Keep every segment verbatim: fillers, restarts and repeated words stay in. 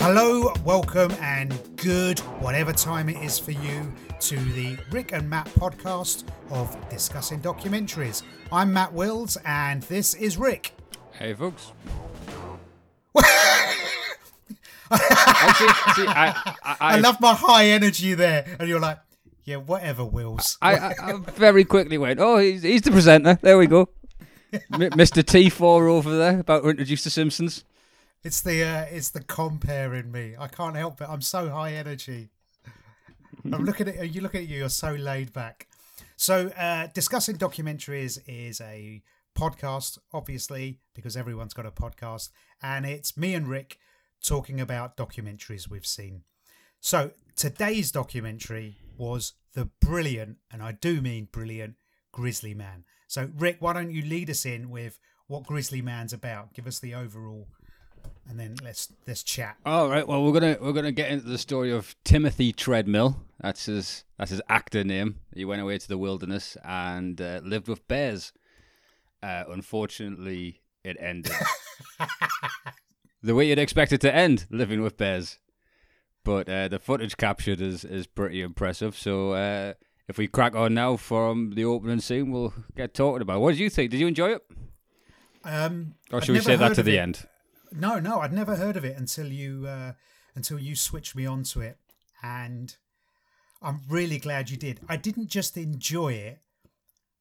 Hello, welcome and good whatever time it is for you to the Rick and Matt podcast of Discussing Documentaries. I'm Matt Wills and this is Rick. Hey folks. see, see, I, I, I love my high energy there, and you're like, yeah, whatever, Wills. I, I, I very quickly went, oh, he's, he's the presenter. There we go, Mister T four over there, about to introduce the Simpsons. It's the uh, it's the compere in me. I can't help it. I'm so high energy. I'm looking at you. Looking at you. You're so laid back. So, uh, Discussing Documentaries is a podcast, obviously, because everyone's got a podcast, and it's me and Rick talking about documentaries we've seen. So today's documentary was the brilliant, and I do mean brilliant, Grizzly Man. So Rick, why don't you lead us in with what Grizzly Man's about? Give us the overall, and then let's let's chat. All right. Well, we're gonna we're gonna get into the story of Timothy Treadwell. That's his that's his actor name. He went away to the wilderness and uh, lived with bears. Uh, unfortunately, it ended. The way you'd expect it to end, living with bears. But uh, the footage captured is, is pretty impressive. So uh, if we crack on now from the opening scene, we'll get talking about it. What did you think? Did you enjoy it? Um, or should I'd we say that to the it. end? No, no, I'd never heard of it until you uh, until you switched me onto it. And I'm really glad you did. I didn't just enjoy it.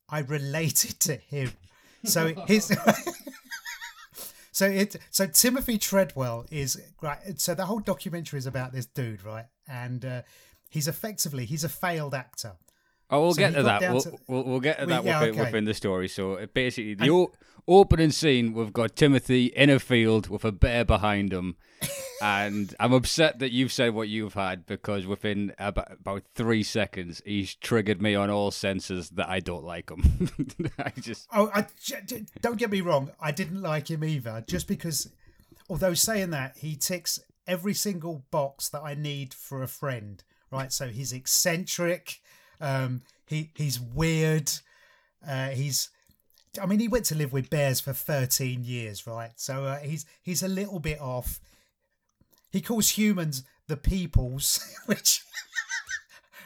I related to him. So his... So it so Timothy Treadwell is right. So the whole documentary is about this dude, right? And uh, he's effectively he's a failed actor. Oh, we'll so get to that. We'll, to, we'll we'll get to that we, yeah, within, okay. within the story. So it basically, the and, o- opening scene, we've got Timothy in a field with a bear behind him, and I'm upset that you've said what you've had because within about, about three seconds, he's triggered me on all senses that I don't like him. I just oh, I, don't get me wrong, I didn't like him either. Just because, although saying that, he ticks every single box that I need for a friend. Right, so he's eccentric. Um, he he's weird. Uh, he's, I mean, he went to live with bears for thirteen years, right? So uh, he's he's a little bit off. He calls humans the peoples, which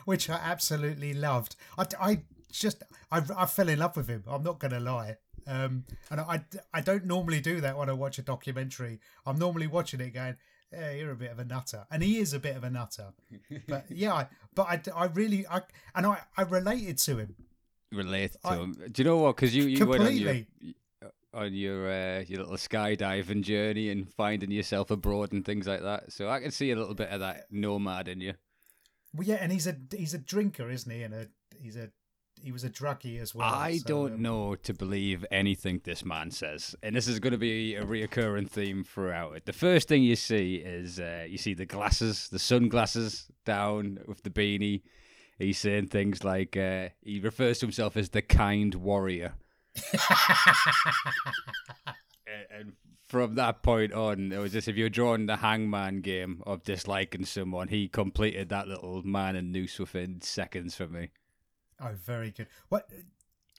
which I absolutely loved. I, I just I, I fell in love with him. I'm not gonna lie. Um, and I I don't normally do that when I watch a documentary. I'm normally watching it going, yeah, you're a bit of a nutter, and he is a bit of a nutter, but yeah, but I, I really, I and I, I related to him. Relate to I, him? Do you know what? Because you, you went on your on your uh, your little skydiving journey and finding yourself abroad and things like that. So I can see a little bit of that nomad in you. Well, yeah, and he's a he's a drinker, isn't he? And a he's a he was a druggie as well. I so, don't um, know to believe anything this man says. And this is going to be a reoccurring theme throughout it. The first thing you see is uh, you see the glasses, the sunglasses down with the beanie. He's saying things like, uh, he refers to himself as the kind warrior. And from that point on, it was just, if you're drawing the hangman game of disliking someone, he completed that little man and noose within seconds for me. Oh, very good. What?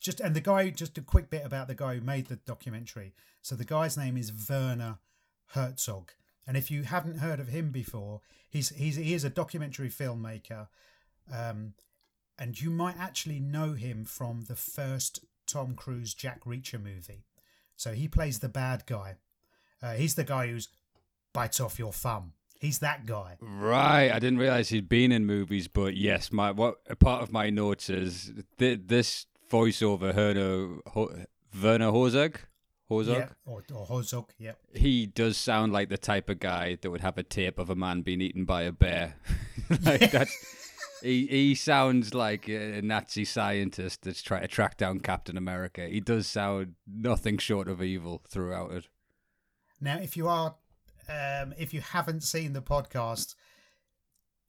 Just and the guy. Just a quick bit about the guy who made the documentary. So the guy's name is Werner Herzog, and if you haven't heard of him before, he's he's he is a documentary filmmaker, um, and you might actually know him from the first Tom Cruise Jack Reacher movie. So he plays the bad guy. Uh, he's the guy who's bites off your thumb. He's that guy. Right. I didn't realize he'd been in movies, but yes, my what a part of my notes is th- this voiceover, Werner, Ho- Werner Herzog? Herzog? Yeah, or, or Herzog, yeah. He does sound like the type of guy that would have a tape of a man being eaten by a bear. like yeah. that. He, he sounds like a Nazi scientist that's trying to track down Captain America. He does sound nothing short of evil throughout it. Now, if you are... Um, if you haven't seen the podcast,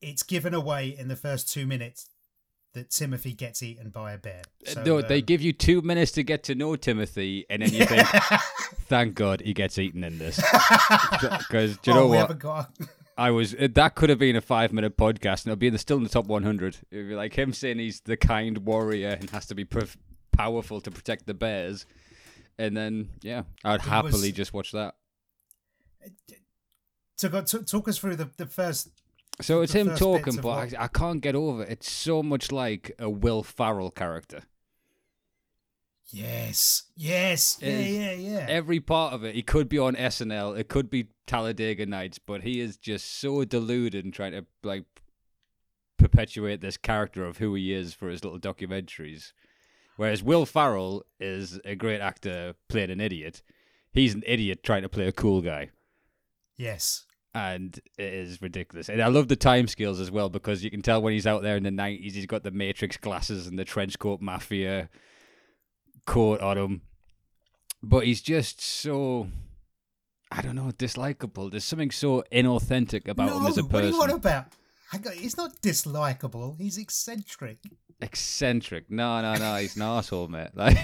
it's given away in the first two minutes that Timothy gets eaten by a bear. So, no, um, they give you two minutes to get to know Timothy, and then you think, "Thank God he gets eaten in this." Because do you oh, know what? Got... I was that could have been a five minute podcast, and it'll be in the, still in the top one hundred. It'd be like him saying he's the kind warrior and has to be pr- powerful to protect the bears, and then yeah, I'd it happily was, just watch that. So, go, t- talk us through the, the first. So it's him talking, but I, I can't get over it. It's so much like a Will Ferrell character. Yes, yes, yeah, yeah, yeah. Every part of it. He could be on S N L. It could be Talladega Nights, but he is just so deluded and trying to like perpetuate this character of who he is for his little documentaries. Whereas Will Ferrell is a great actor playing an idiot. He's an idiot trying to play a cool guy. Yes. And it is ridiculous. And I love the time scales as well, because you can tell when he's out there in the nineties, he's got the Matrix glasses and the trenchcoat mafia coat on him, but he's just so, I don't know, dislikable. There's something so inauthentic about no, him as a person. What are you on about? He's not dislikable. He's eccentric. Eccentric? No, no, no. He's an arsehole, mate. Like,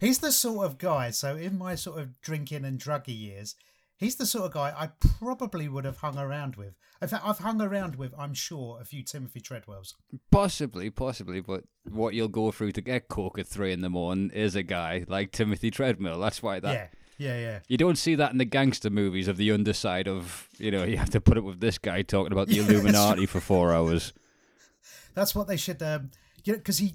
he's the sort of guy. So in my sort of drinking and druggy years, he's the sort of guy I probably would have hung around with. In fact, I've hung around with, I'm sure, a few Timothy Treadwells. Possibly, possibly, but what you'll go through to get coke at three in the morning is a guy like Timothy Treadwell. That's why that... Yeah, yeah, yeah. You don't see that in the gangster movies of the underside of, you know, you have to put up with this guy talking about the yeah, Illuminati for four hours. That's what they should... Um, you know, because he...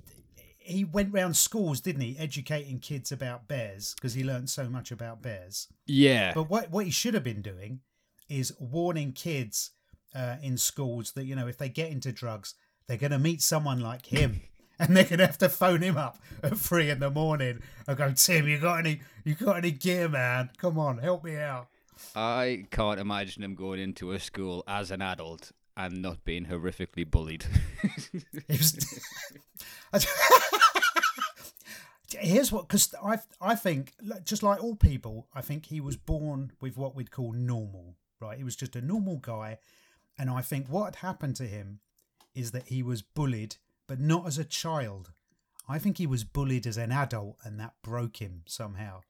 He went round schools, didn't he, educating kids about bears, because he learned so much about bears. Yeah. But what what he should have been doing is warning kids uh, in schools that, you know, if they get into drugs, they're going to meet someone like him, and they're going to have to phone him up at three in the morning and go, Tim, you got any? You got any gear, man? Come on, help me out. I can't imagine him going into a school as an adult and not being horrifically bullied. Here's what, because I I think, just like all people, I think he was born with what we'd call normal, right? He was just a normal guy. And I think what happened to him is that he was bullied, but not as a child. I think he was bullied as an adult, and that broke him somehow.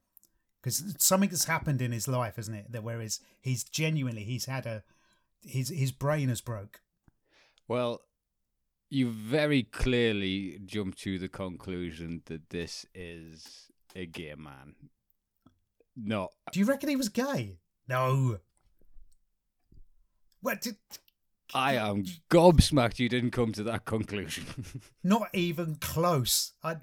Because something that's happened in his life, isn't it? That whereas he's genuinely, he's had a, his his brain has broke. Well, you very clearly jump to the conclusion that this is a gay man. No. Do you reckon he was gay? No. What? Did... I am gobsmacked you didn't come to that conclusion. Not even close. I...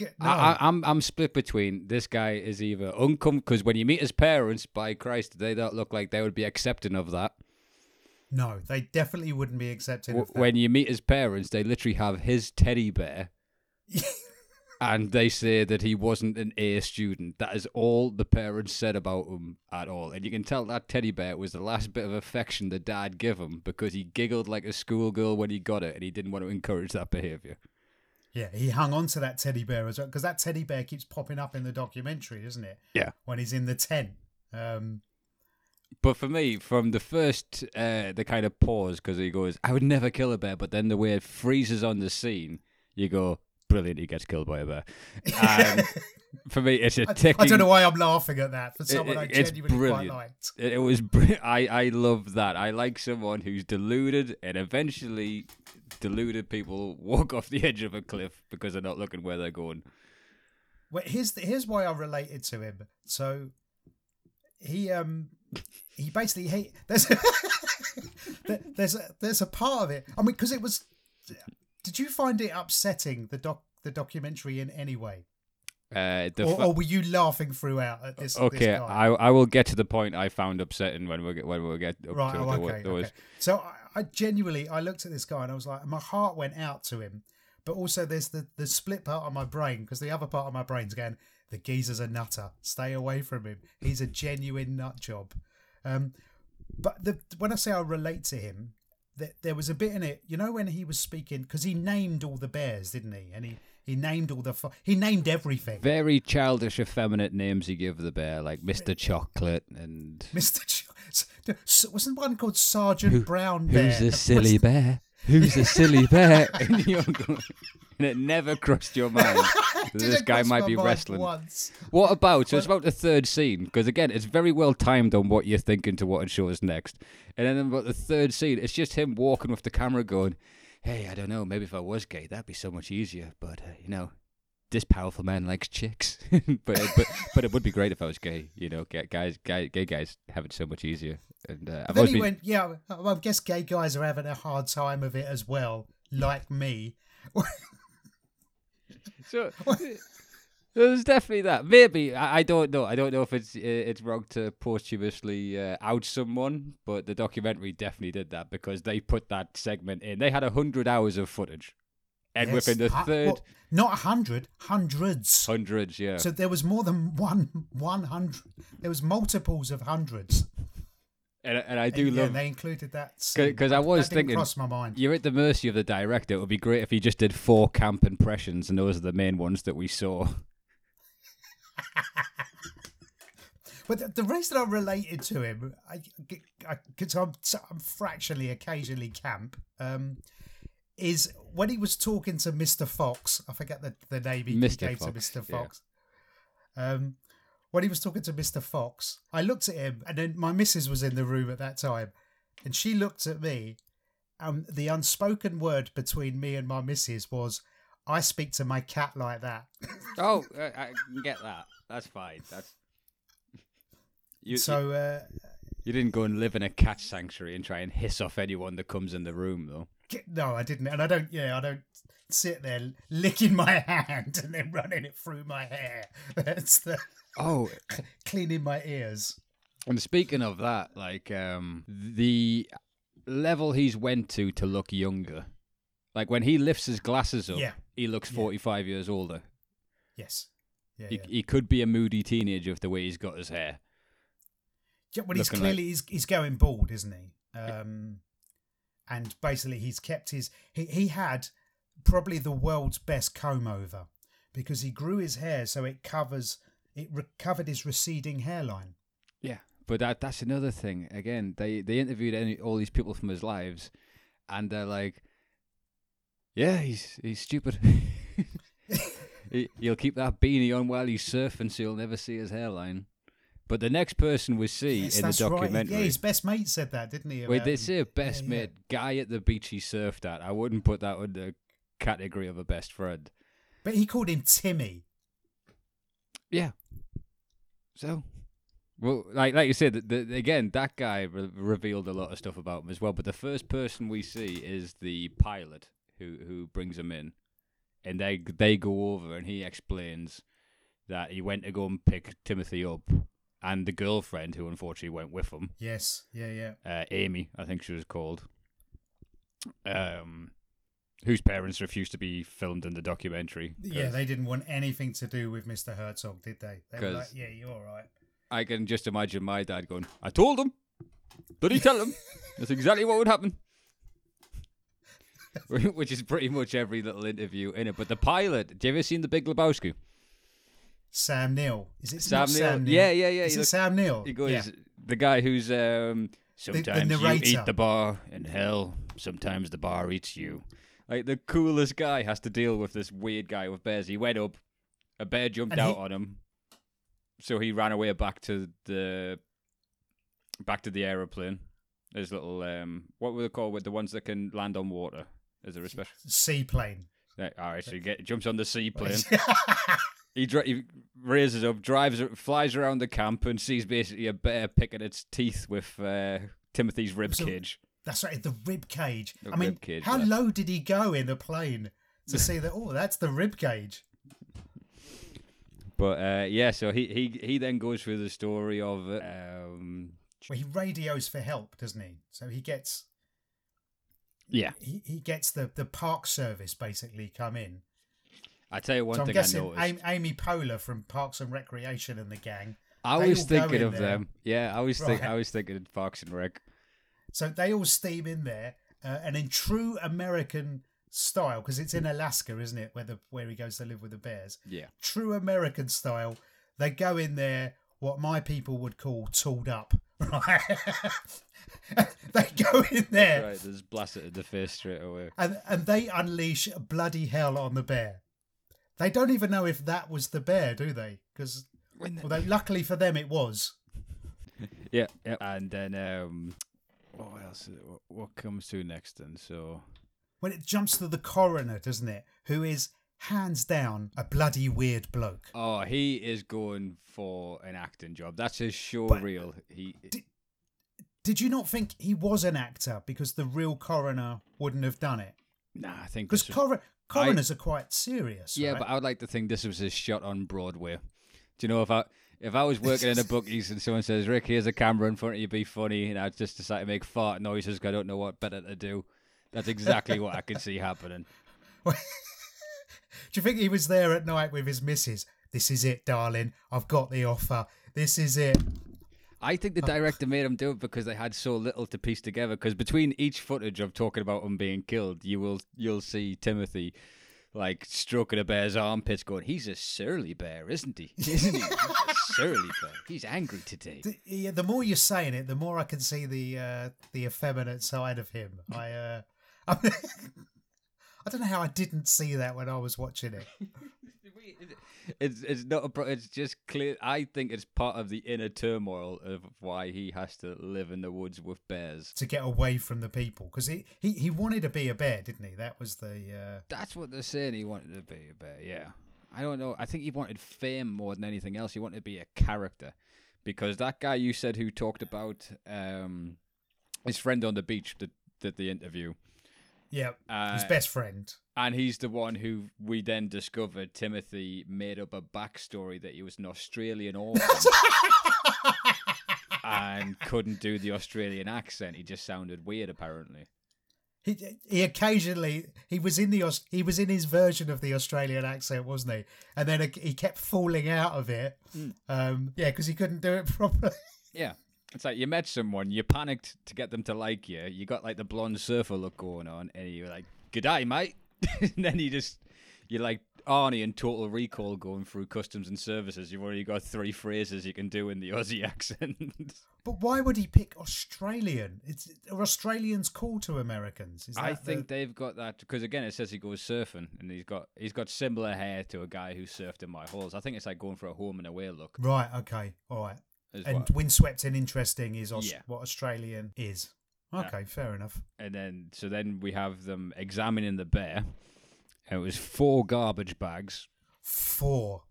No. I, I, I'm I'm split between this guy is either uncomfortable, because when you meet his parents, by Christ, they don't look like they would be accepting of that. No, they definitely wouldn't be accepting of that. When you meet his parents, they literally have his teddy bear and they say that he wasn't an A student. That is all the parents said about him at all. And you can tell that teddy bear was the last bit of affection the dad gave him, because he giggled like a schoolgirl when he got it, and he didn't want to encourage that behaviour. Yeah, he hung on to that teddy bear as well, because that teddy bear keeps popping up in the documentary, doesn't it? Yeah. When he's in the tent. Um... But for me, from the first, uh, the kind of pause, because he goes, I would never kill a bear, but then the way it freezes on the scene, you go, brilliant, he gets killed by a bear. And for me, it's a ticking... I, I don't know why I'm laughing at that, for someone it, I genuinely brilliant. Quite liked. It, it was br- I, I love that. I like someone who's deluded, and eventually deluded people walk off the edge of a cliff because they're not looking where they're going. Well, here's, the, here's why I related to him. So, he... um. He basically he there's a, there's a, there's a part of it. I mean, because it was. Did you find it upsetting the doc the documentary in any way? Uh, the or, fa- or were you laughing throughout at this? Okay, this I I will get to the point I found upsetting when we get when we get up right. To oh, the, okay, those. Okay. So I, I genuinely I looked at this guy and I was like, my heart went out to him, but also there's the the split part of my brain, because the other part of my brain's going, the geezer's a nutter. Stay away from him. He's a genuine nut job. Um, but the, when I say I relate to him, that there was a bit in it, you know, when he was speaking, because he named all the bears, didn't he? And he, he named all the, he named everything. Very childish, effeminate names he gave the bear, like Mister Chocolate and Mister Chocolate. Wasn't one called Sergeant Who, Brown Bear? Who's a silly bear? Who's a silly bear? In the and it never crossed your mind that this guy might be wrestling. Once. What about, so it's about the third scene, because again, it's very well timed on what you're thinking to what it shows next. And then about the third scene, it's just him walking with the camera going, hey, I don't know, maybe if I was gay, that'd be so much easier, but, uh, you know, this powerful man likes chicks. but, but but it would be great if I was gay, you know, gay guys, gay, gay guys have it so much easier. And uh, I've then he been... went, yeah, well, I guess gay guys are having a hard time of it as well, like me. So there's definitely that. Maybe I, I don't know. I don't know if it's it's wrong to posthumously uh, out someone, but the documentary definitely did that because they put that segment in. They had a hundred hours of footage, and yes, within the uh, third, well, not a hundred, hundreds, hundreds, yeah. So there was more than one one hundred. There was multiples of hundreds. And, and I do and, love... Yeah, they included that. Because I was that thinking, crossed my mind. You're at the mercy of the director. It would be great if he just did four camp impressions, and those are the main ones that we saw. But the, the reason I related to him, because I, I, I'm, I'm fractionally, occasionally camp, um, is when he was talking to Mister Fox, I forget the, the name he Mister gave Fox, to Mister Fox. Yeah. Um. When he was talking to Mister Fox, I looked at him, and then my missus was in the room at that time, and she looked at me, and the unspoken word between me and my missus was, I speak to my cat like that. Oh, I can get that. That's fine. That's you, So... Uh, you didn't go and live in a cat sanctuary and try and hiss off anyone that comes in the room, though. No, I didn't. And I don't, yeah, I don't sit there licking my hand and then running it through my hair. That's the... Oh, cleaning my ears. And speaking of that, like um, the level he's went to to look younger, like when he lifts his glasses up, yeah. he looks forty-five yeah. years older. Yes, yeah he, yeah, he could be a moody teenager with the way he's got his hair. Yeah, well, he's clearly like... he's he's going bald, isn't he? Um, yeah. And basically, he's kept his he he had probably the world's best comb over because he grew his hair so it covers. It recovered his receding hairline. Yeah, but that that's another thing. Again, they, they interviewed any, all these people from his lives, and they're like, yeah, he's he's stupid. he, he'll keep that beanie on while he's surfing so you'll never see his hairline. But the next person we see yes, in the documentary... Right. Yeah, his best mate said that, didn't he? About, wait, they say best yeah, mate, yeah. guy at the beach he surfed at. I wouldn't put that under category of a best friend. But he called him Timmy. Yeah. So, well, like like you said, the, the, again, that guy re- revealed a lot of stuff about him as well. But the first person we see is the pilot who, who brings him in, and they they go over and he explains that he went to go and pick Timothy up, and the girlfriend who unfortunately went with him. Yes. Yeah. Yeah. Uh, Amy, I think she was called. Um. Whose parents refused to be filmed in the documentary. Yeah, they didn't want anything to do with Mister Herzog, did they? They were like, yeah, you're all right. I can just imagine my dad going, I told him. Did he tell him? That's exactly what would happen. Which is pretty much every little interview in it. But the pilot, have you ever seen The Big Lebowski? Sam Neill. Is it Sam Neill? Sam Neill? Yeah, yeah, yeah. Is it Sam Neill? He goes, yeah. The guy who's, um, sometimes the, the narrator. You eat the bar in hell, sometimes the bar eats you. Like, the coolest guy has to deal with this weird guy with bears. He went up, a bear jumped and out he... on him, so he ran away back to the back to the aeroplane. There's little, um, what were they called? The ones that can land on water. Is there a special? Seaplane. Yeah, all right, so he get, jumps on the seaplane. he, dra- he raises up, drives, flies around the camp and sees basically a bear picking its teeth with uh, Timothy's rib so- cage. That's right, the rib cage. The I mean, cage, how yeah. low did he go in the plane to see that, oh, that's the rib cage? But, uh, yeah, so he, he, he then goes through the story of... Um... Well, he radios for help, doesn't he? So he gets... Yeah. He, he gets the, the park service, basically, come in. I tell you one so thing I noticed. I'm guessing Amy Poehler from Parks and Recreation and the gang. I was thinking of there. them. Yeah, I was, right. think, I was thinking of Parks and Rec. So they all steam in there, uh, and in true American style, because it's in Alaska, isn't it, where the where he goes to live with the bears? Yeah. True American style, they go in there, what my people would call tooled up. Right. They go in there. That's right, they just blast it in the face straight away. And and they unleash bloody hell on the bear. They don't even know if that was the bear, do they? Because the... although luckily for them it was. Yeah, yeah. And then um, what else? What, what comes to next? Then so when it jumps to the coroner, doesn't it? Who is hands down a bloody weird bloke. Oh, he is going for an acting job. That's his show but reel. He. Did, did you not think he was an actor because the real coroner wouldn't have done it? Nah, I think because cor- coroners I, are quite serious. Yeah, right? But I would like to think this was his shot on Broadway. Do you know if I? If I was working in a bookies and someone says, Rick, here's a camera in front of you, be funny, and I just decide to make fart noises because I don't know what better to do, that's exactly what I could see happening. Do you think he was there at night with his missus? This is it, darling. I've got the offer. This is it. I think the director made him do it because they had so little to piece together, because between each footage of talking about him being killed, you will, you'll see Timothy... like stroking a bear's armpits, going, he's a surly bear, isn't he? Isn't he? He's a surly bear. He's angry today. The, yeah, the more you're saying it, the more I can see the uh, the effeminate side of him. I uh, I, mean, I don't know how I didn't see that when I was watching it. it's it's not a. It's just clear. I think it's part of the inner turmoil of why he has to live in the woods with bears to get away from the people. Because he, he, he wanted to be a bear, didn't he? That was the. Uh... That's what they're saying. He wanted to be a bear. Yeah, I don't know. I think he wanted fame more than anything else. He wanted to be a character, because that guy you said who talked about um his friend on the beach that did the interview. Yeah, uh, his best friend. And he's the one who we then discovered Timothy made up a backstory that he was an Australian orphan and couldn't do the Australian accent. He just sounded weird, apparently. He he occasionally he was in the he was in his version of the Australian accent, wasn't he? And then he kept falling out of it. Mm. Um, yeah, because he couldn't do it properly. Yeah. It's like you met someone, you panicked to get them to like you, you got like the blonde surfer look going on, and you're like, good day, mate. And then you just, you're like Arnie in Total Recall going through customs and services. You've already got three phrases you can do in the Aussie accent. But why would he pick Australian? It's, are Australians cool to Americans? Is that I think the... they've got that, because again, it says he goes surfing, and he's got he's got similar hair to a guy who surfed in my halls. I think it's like going for a home and away look. Right, okay, all right. And well. Windswept and interesting is Aus- yeah. what Australian is. Okay, yeah. Fair enough. And then, so then we have them examining the bear. And it was four garbage bags. Four.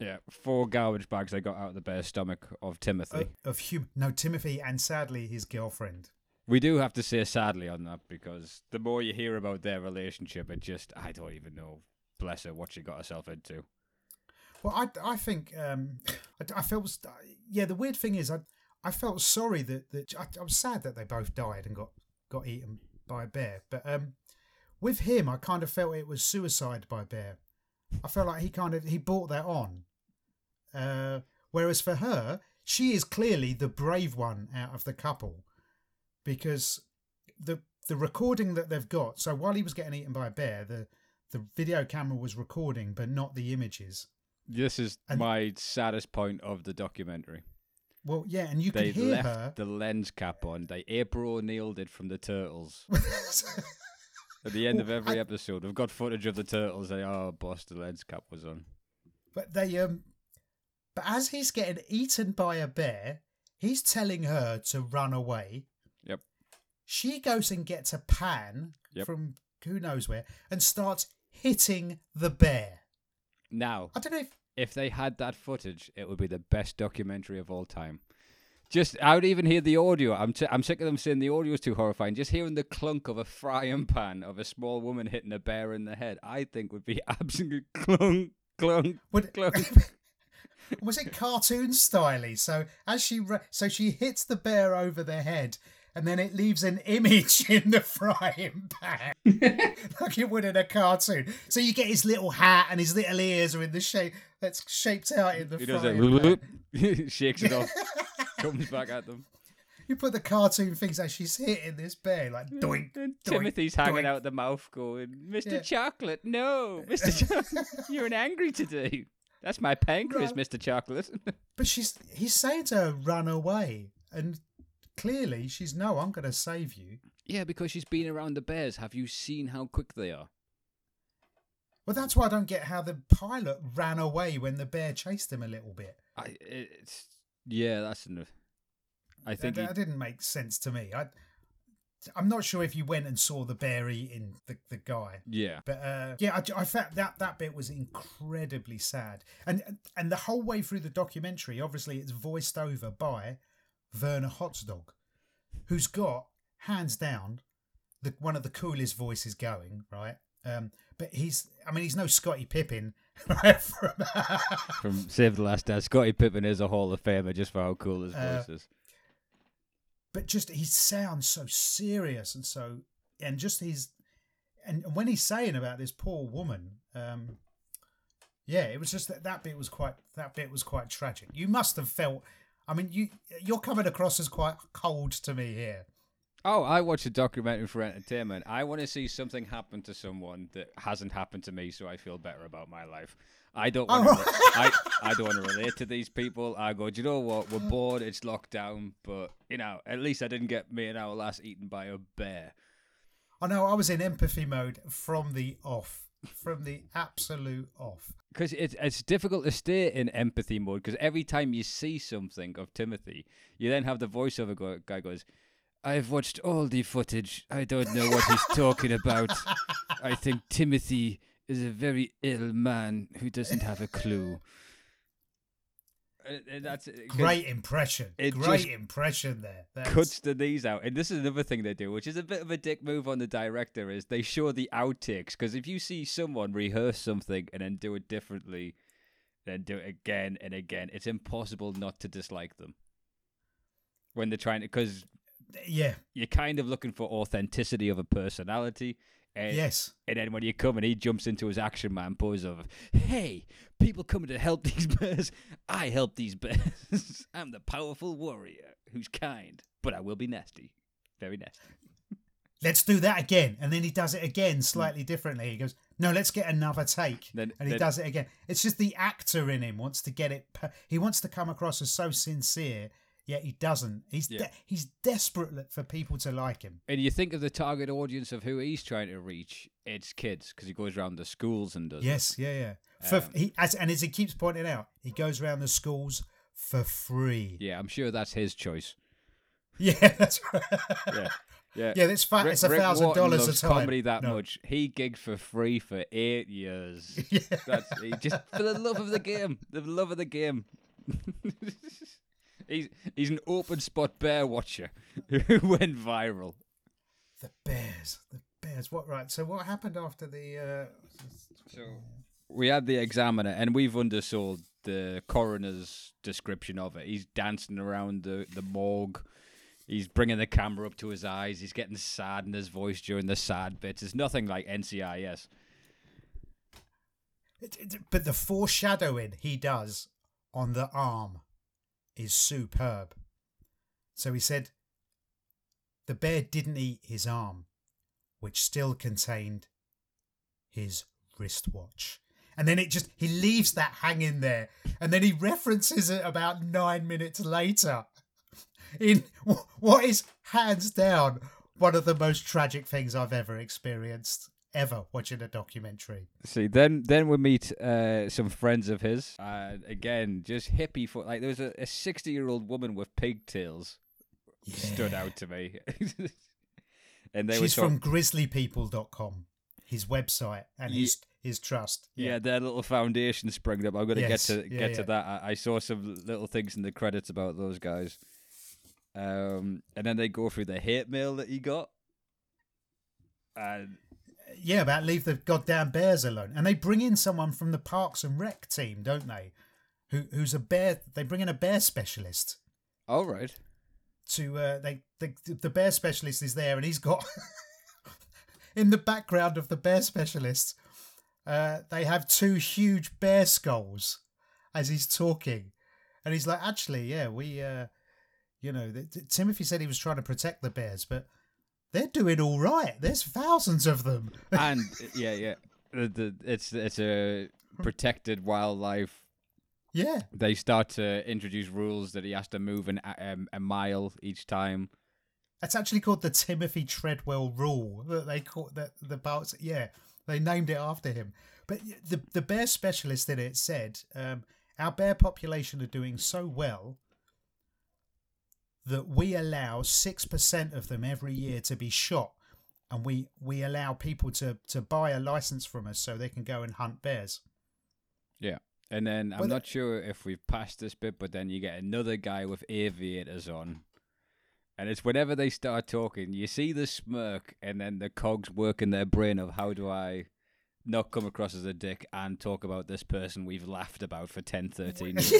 Yeah, four garbage bags they got out of the bear's stomach of Timothy. Uh, of hum- No, Timothy and sadly his girlfriend. We do have to say sadly on that, because the more you hear about their relationship, it just, I don't even know, bless her, what she got herself into. Well, I, I think um, I, I felt yeah. The weird thing is, I I felt sorry that that I, I was sad that they both died and got, got eaten by a bear. But um, with him, I kind of felt it was suicide by bear. I felt like he kind of he brought that on. Uh, whereas for her, she is clearly the brave one out of the couple, because the the recording that they've got. So while he was getting eaten by a bear, the the video camera was recording, but not the images. This is and, my saddest point of the documentary. Well, yeah, and you they can hear left her. The lens cap on. They April O'Neil did from the Turtles. At the end well, of every I, episode, we've got footage of the Turtles. They oh, boss, the lens cap was on. But they um, but as he's getting eaten by a bear, he's telling her to run away. Yep. She goes and gets a pan yep. from who knows where and starts hitting the bear. Now, I don't know if... if they had that footage, it would be the best documentary of all time. Just, I would even hear the audio. I'm t- I'm sick of them saying the audio is too horrifying. Just hearing the clunk of a frying pan of a small woman hitting a bear in the head, I think would be absolute clunk, clunk, would, clunk. Was it cartoon styly? So as she re- so she hits the bear over the head, and then it leaves an image in the frying pan. Like it would in a cartoon. So you get his little hat and his little ears are in the shape that's shaped out in the he frying does that, pan. Shakes it off. Comes back at them. You put the cartoon things as she's hitting this bear, like doink, doink Timothy's doink, hanging doink. Out the mouth going, Mister Yeah. Chocolate, no. Mister Chocolate, you're an angry today. That's my pancreas, no. Mister Chocolate. But she's he's saying to her, run away. and clearly she's, no, I'm going to save you. Yeah, because she's been around the bears. Have you seen how quick they are? Well, that's why I don't get how the pilot ran away when the bear chased him a little bit. I, it's, yeah, that's enough. I think that, that didn't make sense to me. I, I'm not sure if you went and saw the bear eating the, the guy. Yeah, but uh, yeah, I, I felt that that bit was incredibly sad, and and the whole way through the documentary, obviously, it's voiced over by Werner Herzog, who's got hands down the one of the coolest voices going, right? Um, but he's, I mean, he's no Scottie Pippen, right? From, from Save the Last Dance. Scottie Pippen is a Hall of Famer just for how cool his voice uh, is. But just, he sounds so serious and so, and just his, and when he's saying about this poor woman, um, yeah, it was just that, that bit was quite, that bit was quite tragic. You must have felt, I mean, you, you're coming across as quite cold to me here. Oh, I watch a documentary for entertainment. I want to see something happen to someone that hasn't happened to me, so I feel better about my life. I don't want oh. to. I, I don't want to relate to these people. I go, do you know what? We're bored. It's locked down, but you know, at least I didn't get me and our lass eaten by a bear. I know. I was in empathy mode from the off, from the absolute off. Because it's it's difficult to stay in empathy mode because every time you see something of Timothy, you then have the voiceover go, guy goes, I've watched all the footage. I don't know what he's talking about. I think Timothy is a very ill man who doesn't have a clue. And, and that's great impression. Great impression there. That's... Cuts the knees out. And this is another thing they do, which is a bit of a dick move on the director, is they show the outtakes. Because if you see someone rehearse something and then do it differently, then do it again and again, it's impossible not to dislike them. When they're trying to... Because... Yeah. You're kind of looking for authenticity of a personality. And, yes. And then when you come and he jumps into his action man pose of, hey, people coming to help these bears. I help these bears. I'm the powerful warrior who's kind, but I will be nasty. Very nasty. Let's do that again. And then he does it again slightly mm. differently. He goes, no, let's get another take. Then, and he then, does it again. It's just the actor in him wants to get it. Per- he wants to come across as so sincere. Yeah, he doesn't. He's yeah. de- he's desperate for people to like him. And you think of the target audience of who he's trying to reach, it's kids, because he goes around the schools and does Yes, it. yeah, yeah. For, um, he, as, and as he keeps pointing out, he goes around the schools for free. Yeah, I'm sure that's his choice. Yeah, that's right. yeah, yeah. yeah, that's fa- Rick, it's a thousand dollars a time. Comedy that no. much. He gigged for free for eight years. yeah. That's, he just, for the love of the game. The love of the game. He's he's an open spot bear watcher who went viral. The bears, the bears. What right? So what happened after the? Uh... So we had the examiner, and we've undersold the coroner's description of it. He's dancing around the, the morgue. He's bringing the camera up to his eyes. He's getting sad in his voice during the sad bits. It's nothing like N C I S. It, it, but the foreshadowing he does on the arm is superb. So he said, the bear didn't eat his arm, which still contained his wristwatch. And then it just, he leaves that hanging there. And then he references it about nine minutes later in what is hands down one of the most tragic things I've ever experienced. Ever watching a documentary. See, then then we meet uh, some friends of his. Uh, again, just hippie for like there was a, a sixty-year-old woman with pigtails yeah. stood out to me. and they she's were talking- from grizzly people dot com, his website and yeah. his his trust. Yeah, yeah, their little foundation sprung up. I'm gonna yes. get to yeah, get yeah. to that. I, I saw some little things in the credits about those guys. Um, and then they go through the hate mail that he got, and. Yeah, about leave the goddamn bears alone. And they bring in someone from the Parks and Rec team, don't they? Who Who's a bear... They bring in a bear specialist. All right. To, uh, they, the, the bear specialist is there, and he's got... in the background of the bear specialist, uh, they have two huge bear skulls as he's talking. And he's like, actually, yeah, we... Uh, you know, the, the, Timothy said he was trying to protect the bears, but... They're doing all right. There's thousands of them. And yeah, yeah, the, the, it's it's a protected wildlife Yeah. They start to introduce rules that he has to move an, um, a mile each time. That's actually called the Timothy Treadwell rule that they call that the parts. Yeah, they named it after him. But the the bear specialist in it said, um, our bear population are doing so well that we allow six percent of them every year to be shot. And we, we allow people to, to buy a license from us so they can go and hunt bears. Yeah. And then I'm well, not sure if we've passed this bit, but then you get another guy with aviators on. And it's whenever they start talking, you see the smirk and then the cogs work in their brain of how do I not come across as a dick and talk about this person we've laughed about for ten, thirteen years.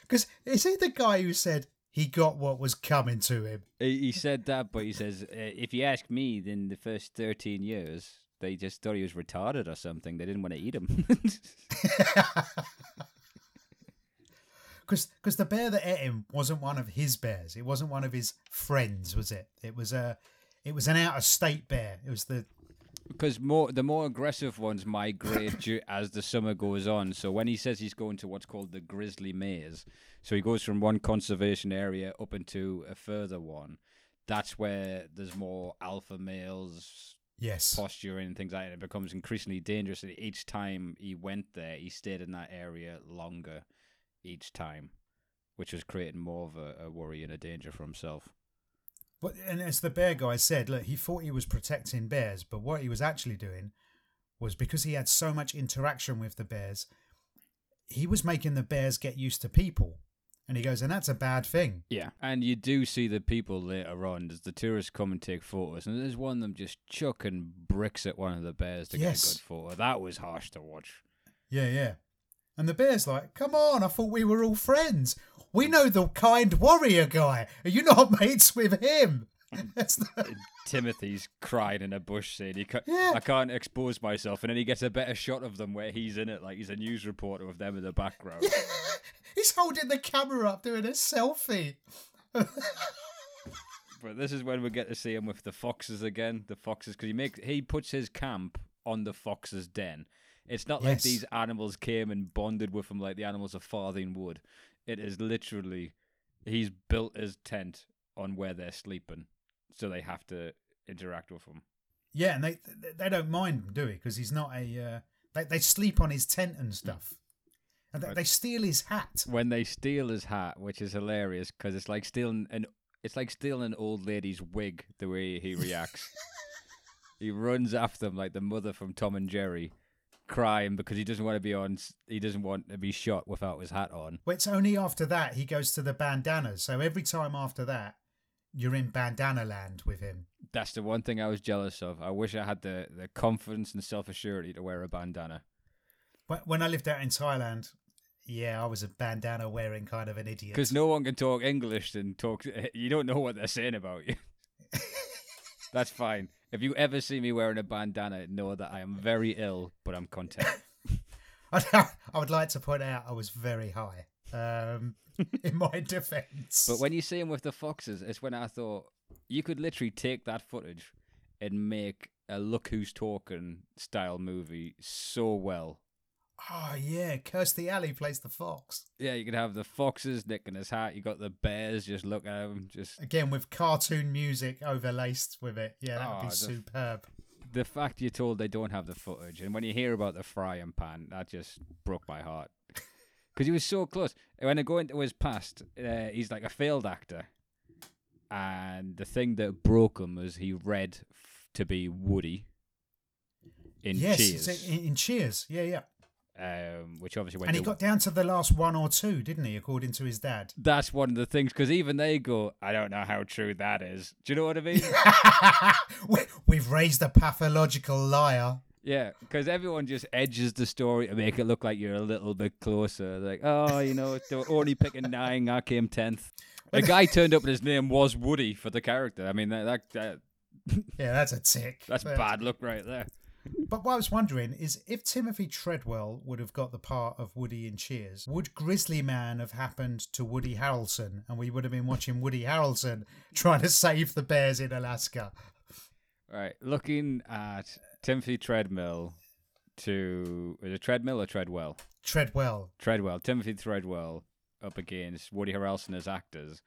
Because is it the guy who said he got what was coming to him? He, he said that, but he says, uh, if you ask me, then the first thirteen years, they just thought he was retarded or something. They didn't want to eat him. Because the bear that ate him wasn't one of his bears. It wasn't one of his friends, was it? It was a, it was an out-of-state bear. It was the because more the more aggressive ones migrate as the summer goes on. So when he says he's going to what's called the Grizzly Maze, so he goes from one conservation area up into a further one. That's where there's more alpha males, yes, posturing and things like that. It becomes increasingly dangerous. And each time he went there, he stayed in that area longer. Each time, which was creating more of a, a worry and a danger for himself. But and as the bear guy said, look, he thought he was protecting bears, but what he was actually doing was because he had so much interaction with the bears, he was making the bears get used to people. And he goes, and that's a bad thing. Yeah, and you do see the people later on, as the tourists come and take photos, and there's one of them just chucking bricks at one of the bears to yes. get a good photo. That was harsh to watch. Yeah, yeah. And the bear's like, come on, I thought we were all friends. We know the kind warrior guy. Are you not mates with him? That's the... Timothy's crying in a bush saying, he can't, yeah. I can't expose myself. And then he gets a better shot of them where he's in it. Like he's a news reporter with them in the background. Yeah. He's holding the camera up doing a selfie. But this is when we get to see him with the foxes again. The foxes, because he, makes, he puts his camp on the foxes' den. It's not yes. like these animals came and bonded with him like the animals of Farthing Wood. It is literally, he's built his tent on where they're sleeping, so they have to interact with him. Yeah, and they they don't mind him, do it? Because he's not a, uh, they, they sleep on his tent and stuff. And they, they steal his hat. When they steal his hat, which is hilarious, because it's like stealing an, it's like stealing an old lady's wig, the way he reacts. He runs after them like the mother from Tom and Jerry. Crying because he doesn't want to be on. He doesn't want to be shot without his hat on. Well, it's only after that he goes to the bandanas. So every time after that, you're in bandana land with him. That's the one thing I was jealous of. I wish I had the, the confidence and self assurity to wear a bandana. When I lived out in Thailand, yeah, I was a bandana wearing kind of an idiot because no one can talk English and talk. You don't know what they're saying about you. That's fine. If you ever see me wearing a bandana, know that I am very ill, but I'm content. I would like to point out I was very high, um, in my defence. But when you see him with the foxes, it's when I thought, you could literally take that footage and make a Look Who's Talking style movie so well. Oh, yeah, Kirstie Alley plays the fox. Yeah, you could have the foxes nicking his hat. You got the bears just looking at him. Just... Again, with cartoon music overlaced with it. Yeah, that oh, would be the, superb. The fact you're told they don't have the footage, and when you hear about the frying pan, that just broke my heart. Because he was so close. When I go into his past, uh, he's like a failed actor. And the thing that broke him was he read f- to be Woody in yes, Cheers. Yes, in, in Cheers. Yeah, yeah. Um, which obviously went and he got down to the last one or two, didn't he, according to his dad? That's one of the things, because even they go, I don't know how true that is. Do you know what I mean? we, we've raised a pathological liar. Yeah, because everyone just edges the story to make it look like you're a little bit closer. Like, oh, you know, they were only picking nine, I came tenth. The guy turned up and his name was Woody for the character. I mean, that... that, that yeah, that's a tick. That's but... bad luck right there. But what I was wondering is if Timothy Treadwell would have got the part of Woody in Cheers, would Grizzly Man have happened to Woody Harrelson and we would have been watching Woody Harrelson trying to save the bears in Alaska? Right, looking at Timothy Treadmill to... Is it Treadmill or Treadwell? Treadwell. Treadwell. Timothy Treadwell up against Woody Harrelson as actors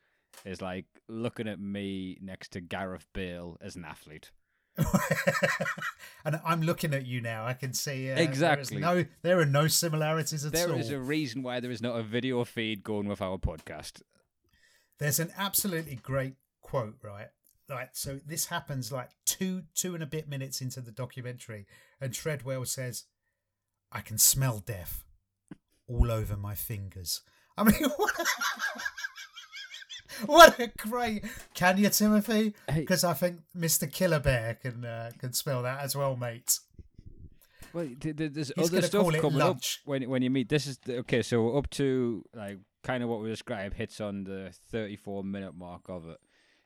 is like looking at me next to Gareth Bale as an athlete. And I'm looking at you now. I can see uh, exactly. There, no, there are no similarities at there all. There is a reason why there is not a video feed going with our podcast. There's an absolutely great quote, right? Like, so this happens like two, two and a bit minutes into the documentary, and Treadwell says, "I can smell death all over my fingers." I mean, what? What a great... Can you, Timothy? Because hey, I think Mister Killer Bear can uh, can smell that as well, mate. Well, there's He's other stuff coming lunch. Up when when you meet. This is the, okay. So up to like kind of what we described hits on the thirty-four minute mark of it,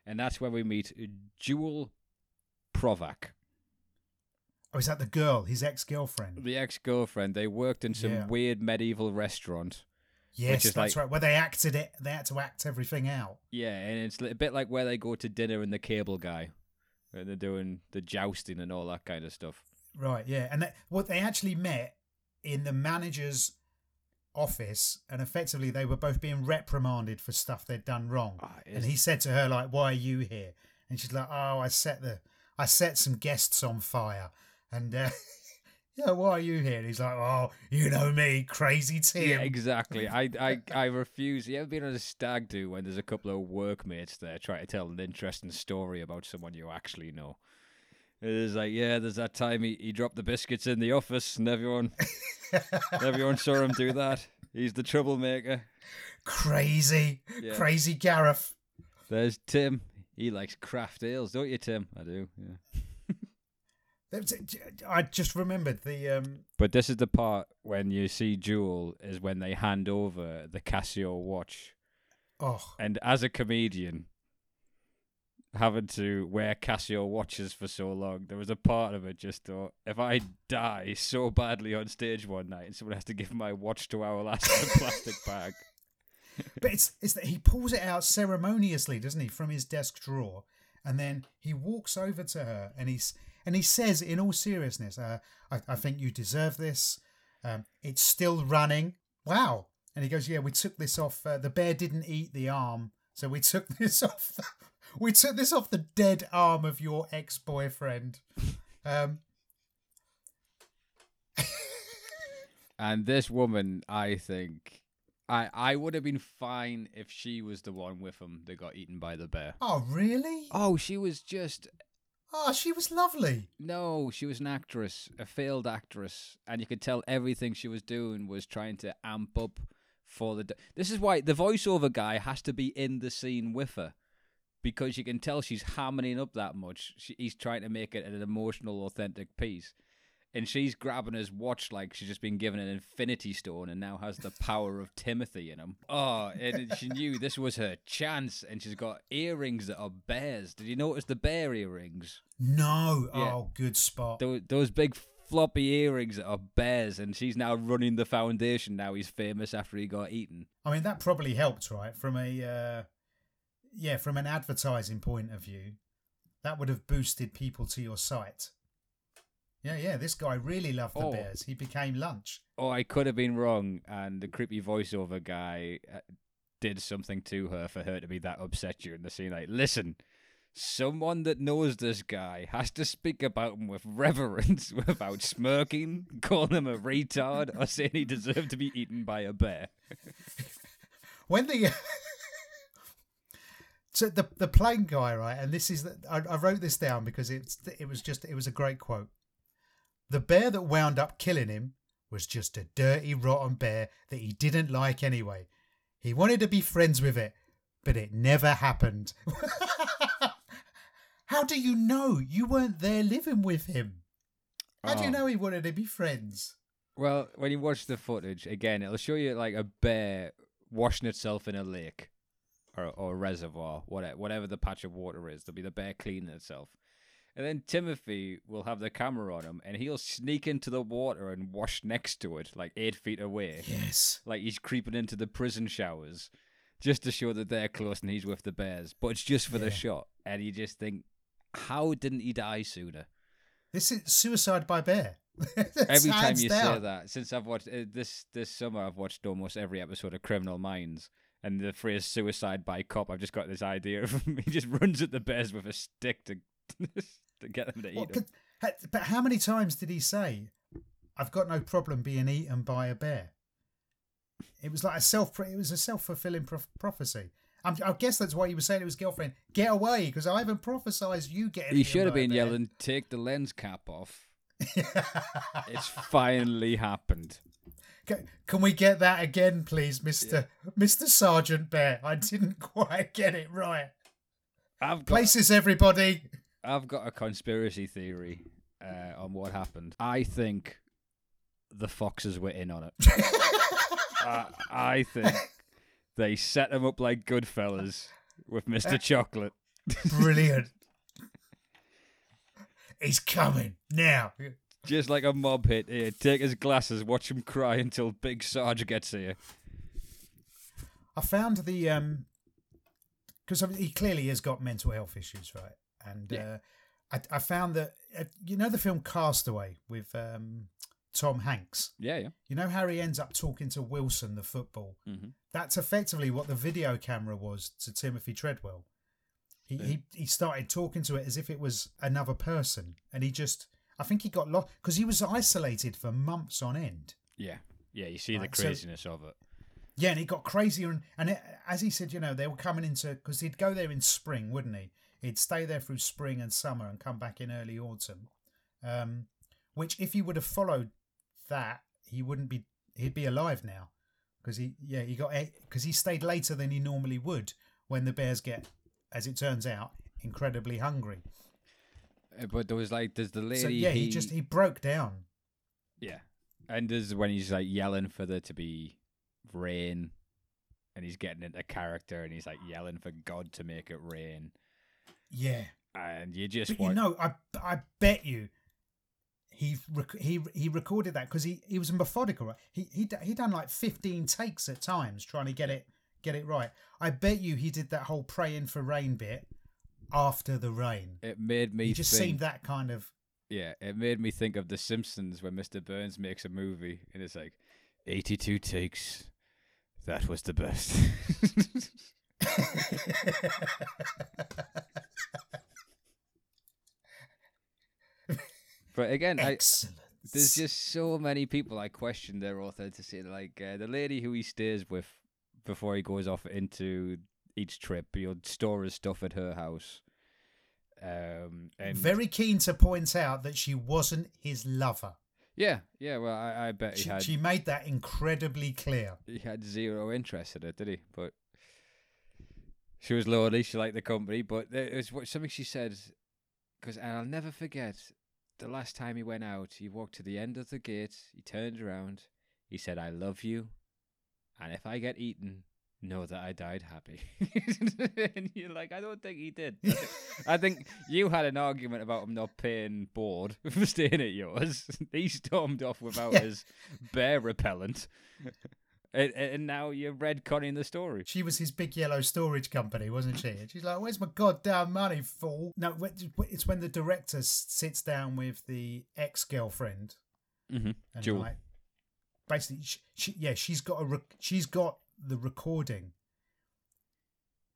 and that's where we meet Jewel Provac. Oh, is that the girl? His ex-girlfriend. The ex-girlfriend. They worked in some yeah. weird medieval restaurant. Yes, that's like, right. Where they acted it, they had to act everything out. Yeah, and it's a bit like where they go to dinner and the cable guy, and they're doing the jousting and all that kind of stuff. Right. Yeah, and that, what they actually met in the manager's office, and effectively they were both being reprimanded for stuff they'd done wrong. Oh, and he said to her like, "Why are you here?" And she's like, "Oh, I set the, I set some guests on fire," and. Uh, Yeah, why are you here? And he's like, "Oh, you know me, crazy Tim." Yeah, exactly. I, I, I refuse. You ever been on a stag do when there's a couple of workmates there trying to tell an interesting story about someone you actually know? It's like, yeah, there's that time he, he dropped the biscuits in the office, and everyone, everyone saw him do that. He's the troublemaker. Crazy, yeah. Crazy Gareth. There's Tim. He likes craft ales, don't you, Tim? I do. Yeah. I just remembered the... Um... But this is the part when you see Jewel is when they hand over the Casio watch. Oh. And as a comedian, having to wear Casio watches for so long, there was a part of it just thought, if I die so badly on stage one night and someone has to give my watch to our last plastic bag. But it's, it's that he pulls it out ceremoniously, doesn't he, from his desk drawer. And then he walks over to her and he's... And he says, in all seriousness, uh, I, I think you deserve this. Um, it's still running. Wow. And he goes, yeah, we took this off. Uh, the bear didn't eat the arm. So we took this off. The, we took this off the dead arm of your ex-boyfriend. Um. And this woman, I think, I, I would have been fine if she was the one with him that got eaten by the bear. Oh, really? Oh, she was just... Oh, she was lovely. No, she was an actress, a failed actress. And you could tell everything she was doing was trying to amp up for the... Do- this is why the voiceover guy has to be in the scene with her. Because you can tell she's hamming up that much. She, he's trying to make it an emotional, authentic piece. And she's grabbing his watch like she's just been given an infinity stone and now has the power of Timothy in him. Oh, and she knew this was her chance, and she's got earrings that are bears. Did you notice the bear earrings? No. Yeah. Oh, good spot. Those, those big floppy earrings that are bears, and she's now running the foundation. Now he's famous after he got eaten. I mean, that probably helped, right? From a, uh, yeah, from an advertising point of view, that would have boosted people to your site. Yeah, yeah, this guy really loved the oh. bears. He became lunch. Oh, I could have been wrong, and the creepy voiceover guy did something to her for her to be that upset during the scene. Like, listen, someone that knows this guy has to speak about him with reverence without smirking, calling him a retard, or saying he deserved to be eaten by a bear. When the... So the, the plane guy, right, and this is... The, I, I wrote this down because it's it was just... It was a great quote. The bear that wound up killing him was just a dirty, rotten bear that he didn't like anyway. He wanted to be friends with it, but it never happened. How do you know? You weren't there living with him. How oh. do you know he wanted to be friends? Well, when you watch the footage, again, it'll show you like a bear washing itself in a lake or, or a reservoir, whatever, whatever the patch of water is. There'll be the bear cleaning itself. And then Timothy will have the camera on him, and he'll sneak into the water and wash next to it, like eight feet away. Yes. Like he's creeping into the prison showers, just to show that they're close and he's with the bears. But it's just for yeah. the shot. And you just think, how didn't he die sooner? This is suicide by bear. Every time you down. say that, since I've watched uh, this this summer, I've watched almost every episode of Criminal Minds, and the phrase "suicide by cop," I've just got this idea of him. He just runs at the bears with a stick to to get them to eat. Well, him. But, but how many times did he say, "I've got no problem being eaten by a bear"? It was like a self. It was a self-fulfilling pro- prophecy. I'm, I guess that's why he was saying to his girlfriend, "Get away," because I haven't prophesized you getting. He should have been bear. yelling, "Take the lens cap off." It's finally happened. Can, can we get that again, please, Mister Yeah. Mister Sergeant Bear? I didn't quite get it right. I've got, Places, everybody. I've got a conspiracy theory uh, on what happened. I think the foxes were in on it. I, I think they set them up like Goodfellas with Mister Chocolate. Brilliant. He's coming now. Just like a mob hit here. Take his glasses, watch him cry until Big Sarge gets here. I found the... um, because I mean, he clearly has got mental health issues, right? And yeah. uh, I, I found that... Uh, you know the film Castaway with um, Tom Hanks? Yeah, yeah. You know how he ends up talking to Wilson, the football? Mm-hmm. That's effectively what the video camera was to Timothy Treadwell. He, he he started talking to it as if it was another person, and he just, I think he got lost, because he was isolated for months on end. Yeah, yeah, you see right? the craziness so, of it. Yeah, and he got crazier, and, and it, as he said, you know, they were coming into, because he'd go there in spring, wouldn't he? He'd stay there through spring and summer and come back in early autumn, um, which if he would have followed that, he wouldn't be, he'd be alive now, because he, yeah, he got, because he stayed later than he normally would when the bears get, as it turns out, incredibly hungry. But there was like, there's the lady... So, yeah, he, he just, he broke down. Yeah. And there's when he's like yelling for there to be rain, and he's getting into character, and he's like yelling for God to make it rain. Yeah. And you just but want... you know, I I bet you he rec- he he recorded that because he, he was methodical, right? He, he, he done like fifteen takes at times trying to get it Get it right. I bet you he did that whole praying for rain bit after the rain. It made me. He just think, seemed that kind of. Yeah, it made me think of The Simpsons when Mister Burns makes a movie and it's like eighty-two takes. That was the best. But again, excellent. I, there's just so many people I question their authenticity. Like uh, the lady who he stays with. Before he goes off into each trip, he'll store his stuff at her house. Um, and very keen to point out that she wasn't his lover. Yeah, yeah. Well, I, I bet she, he had. She made that incredibly clear. He had zero interest in her, did he? But she was lonely. She liked the company, but there was something she said. Because, and I'll never forget the last time he went out. He walked to the end of the gate. He turned around. He said, "I love you. And if I get eaten, know that I died happy." And you're like, I don't think he did. I think you had an argument about him not paying board for staying at yours. He stormed off without yeah. his bear repellent. And, and now you're redconning the story. She was his big yellow storage company, wasn't she? And she's like, where's my goddamn money, fool? No, it's when the director sits down with the ex-girlfriend. Mm-hmm. And Jewel. Like, basically, she, she, yeah, she's got a rec- she's got the recording,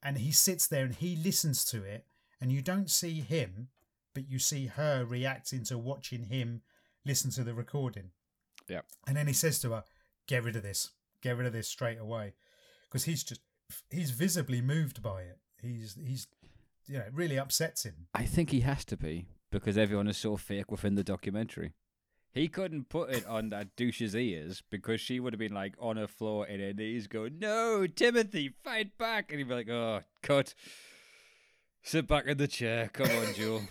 and he sits there and he listens to it, and you don't see him, but you see her reacting to watching him listen to the recording. Yeah, and then he says to her, "Get rid of this, get rid of this straight away," because he's just he's visibly moved by it. He's he's you know it really upsets him. I think he has to be because everyone is so fake within the documentary. He couldn't put it on that douche's ears because she would have been like on her floor in her knees going, "No, Timothy, fight back." And he'd be like, "Oh, cut. Sit back in the chair. Come on, Joel."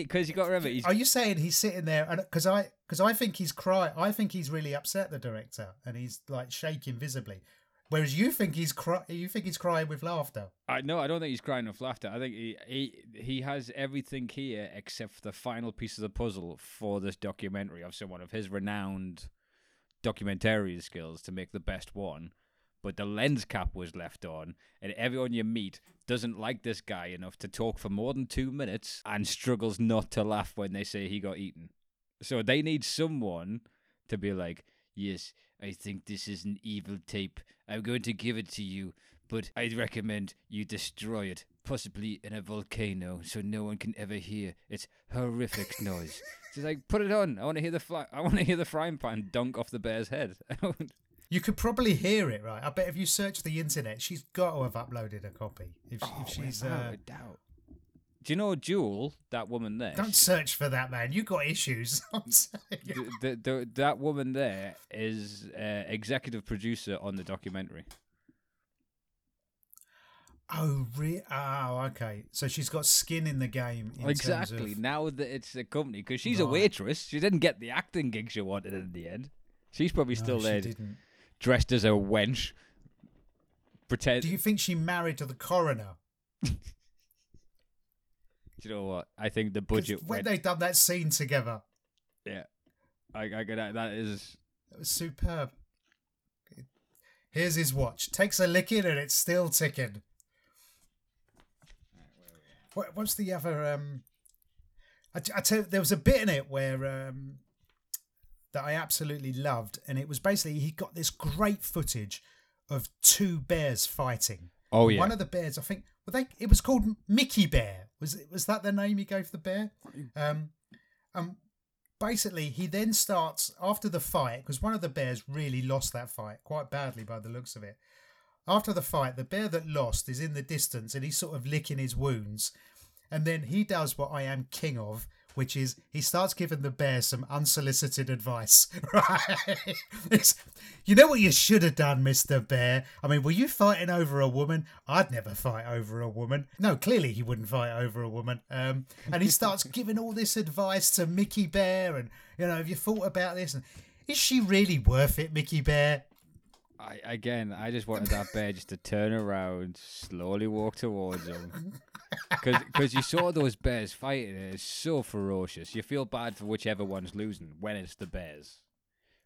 Because you got to remember. He's... Are you saying he's sitting there? Because I, cause I think he's crying. I think he's really upset the director and he's like shaking visibly. Whereas you think he's cry- you think he's crying with laughter. I no, I don't think he's crying with laughter. I think he, he he has everything here except for the final piece of the puzzle for this documentary of someone of his renowned documentarian skills to make the best one. but the lens cap was left on, and everyone you meet doesn't like this guy enough to talk for more than two minutes and struggles not to laugh when they say he got eaten. So they need someone to be like, yes, I think this is an evil tape. I'm going to give it to you, but I'd recommend you destroy it, possibly in a volcano, so no one can ever hear its horrific noise. She's like, put it on. I want to hear the fly- I want to hear the frying pan dunk off the bear's head. You could probably hear it, right? I bet if you search the internet, she's got to have uploaded a copy. If, she, oh, if she's without uh... a doubt. Do you know Jewel, that woman there? Don't search for that, man. You got issues. I'm sorry. The, the, the, that woman there is uh, executive producer on the documentary. Oh, re- oh, okay. So she's got skin in the game. In exactly. Terms of... Now that it's a company, because she's right. a waitress. She didn't get the acting gig she wanted in the end. She's probably no, still she there, didn't. Dressed as a wench. Pretend. Do you think she married to the coroner? Do you know what? I think the budget when went... they done that scene together. Yeah, I, I could. That is that was superb. Here's his watch. Takes a licking and it's still ticking. What, what's the other? Um, I, I tell you, there was a bit in it where um, that I absolutely loved, and it was basically he got this great footage of two bears fighting. Oh yeah. One of the bears, I think. Well, they, it was called Mickey Bear. Was it, was that the name he gave the bear? Um, um, basically, he then starts, after the fight, because one of the bears really lost that fight quite badly by the looks of it. After the fight, the bear that lost is in the distance, and he's sort of licking his wounds. And then he does what I am king of, which is he starts giving the bear some unsolicited advice. Right? It's, you know what you should have done, Mister Bear? I mean, were you fighting over a woman? I'd never fight over a woman. No, clearly he wouldn't fight over a woman. Um, and he starts giving all this advice to Mickey Bear. And, you know, have you thought about this? And is she really worth it, Mickey Bear? I, again, I just wanted that bear just to turn around, slowly walk towards him. Because you saw those bears fighting, it's so ferocious. You feel bad for whichever one's losing when it's the bears.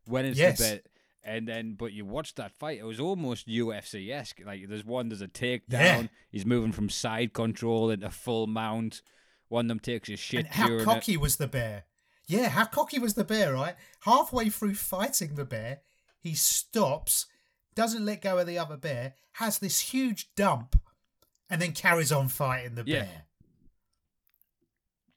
When it's yes. the bear, and then but you watch that fight, it was almost U F C-esque. Like there's one, there's a takedown. Yeah. He's moving from side control into full mount. One of them takes his shit. And how cocky it. was the bear? Yeah, how cocky was the bear? Right, halfway through fighting the bear, he stops. Doesn't let go of the other bear, has this huge dump, and then carries on fighting the yeah. bear.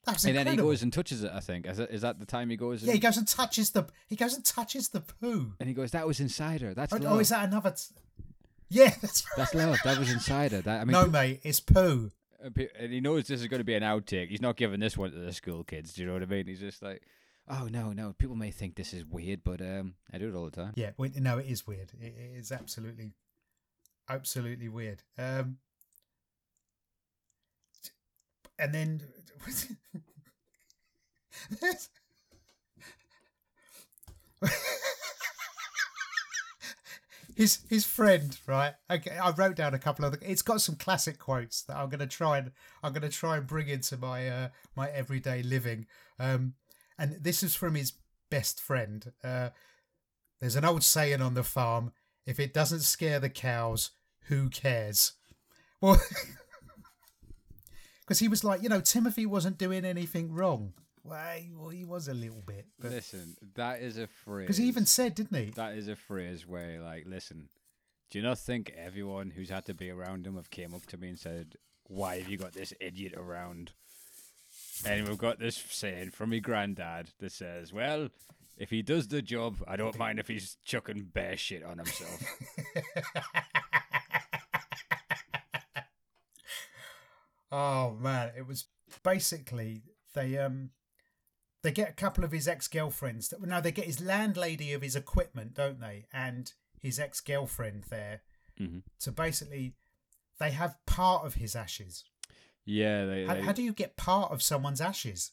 That's and incredible. Then he goes and touches it. I think is that, is that the time he goes? And... Yeah, he goes and touches the he goes and touches the poo, and he goes, "That was insider. That's oh, love. Oh, is that another? T- yeah, that's right. That's love. That was insider. That I mean, no, mate, it's poo." And he knows this is going to be an outtake. He's not giving this one to the school kids. Do you know what I mean? He's just like. Oh, no, no. People may think this is weird, but um, I do it all the time. Yeah, we, no, it is weird. It, it is absolutely, absolutely weird. Um, and then... his his friend, right? Okay, I wrote down a couple of... The, it's got some classic quotes that I'm going to try and I'm going to try and bring into my uh, my everyday living. Um And this is from his best friend. Uh, there's an old saying on the farm, if it doesn't scare the cows, who cares? Well, because he was like, you know, Timothy wasn't doing anything wrong. Well, he, well, he was a little bit. But... Listen, that is a phrase. Because he even said, didn't he? That is a phrase where, like, listen, do you not think everyone who's had to be around him have came up to me and said, why have you got this idiot around? And we've got this saying from my granddad that says, well, if he does the job, I don't mind if he's chucking bear shit on himself. Oh, man. It was basically they um they get a couple of his ex-girlfriends. That, no, they get his landlady of his equipment, don't they? And his ex-girlfriend there. Mm-hmm. So basically they have part of his ashes. Yeah. They, how, they... how do you get part of someone's ashes?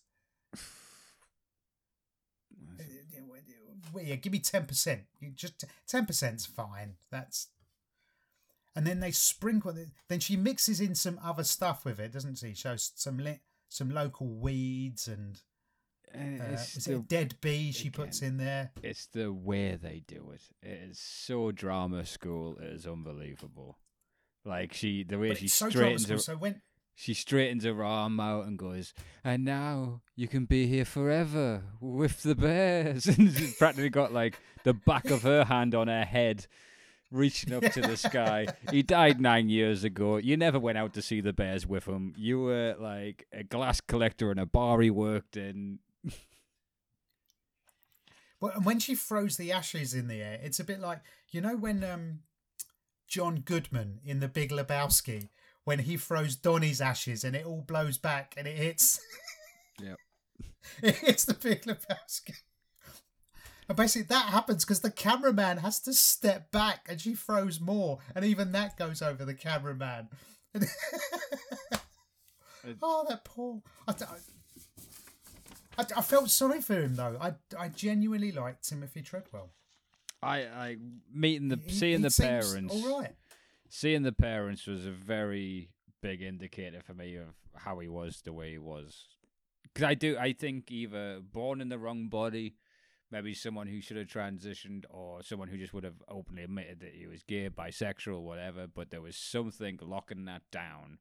Yeah, give me ten percent. You just ten percent's fine. That's. And then they sprinkle. Then she mixes in some other stuff with it, doesn't she? Shows some lit, some local weeds and. And uh, it's is the, it a dead bee she again, puts in there? It's the way they do it. It is so drama school. It is unbelievable. Like she, the way but she so straightens her, so when... she straightens her arm out and goes, and now you can be here forever with the bears. And she's practically got like the back of her hand on her head, reaching up to the sky. He died nine years ago. You never went out to see the bears with him. You were like a glass collector in a bar he worked in. Well, and when she throws the ashes in the air, it's a bit like, you know, when um, John Goodman in The Big Lebowski, when he throws Donnie's ashes and it all blows back and it hits. Yep. It hits The Big Lebowski. And basically that happens because the cameraman has to step back and she throws more. And even that goes over the cameraman. Oh, that poor... I, I, I felt sorry for him, though. I, I genuinely liked Timothy Treadwell. I, I meeting the he, seeing he the parents... all right. Seeing the parents was a very big indicator for me of how he was the way he was. Because I do, I think either born in the wrong body, maybe someone who should have transitioned, or someone who just would have openly admitted that he was gay, bisexual, whatever, but there was something locking that down.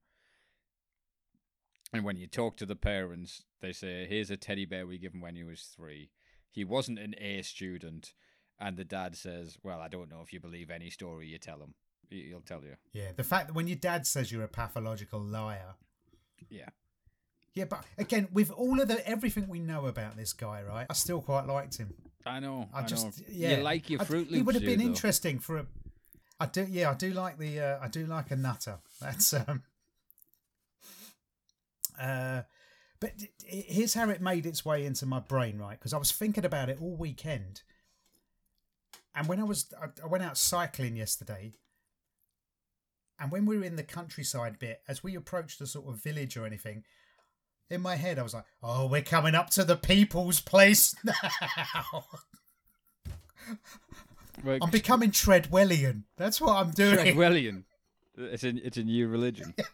And when you talk to the parents, they say, here's a teddy bear we give him when he was three. He wasn't an A student. And the dad says, well, I don't know if you believe any story you tell him. He'll tell you. Yeah, the fact that when your dad says you're a pathological liar. Yeah. Yeah, but again, with all of the everything we know about this guy, right? I still quite liked him. I know. I, I just know. Yeah. You like your Fruit Loops. He would have been though. Interesting for a. I do. Yeah, I do like the. Uh, I do like a nutter. That's. Um, uh, but here's how it made its way into my brain, right? Because I was thinking about it all weekend. And when I was, I went out cycling yesterday. And when we were in the countryside bit, as we approached a sort of village or anything, in my head I was like, oh, we're coming up to the people's place now. We're I'm becoming Treadwellian. That's what I'm doing. Treadwellian. It's a, it's a new religion. Yeah.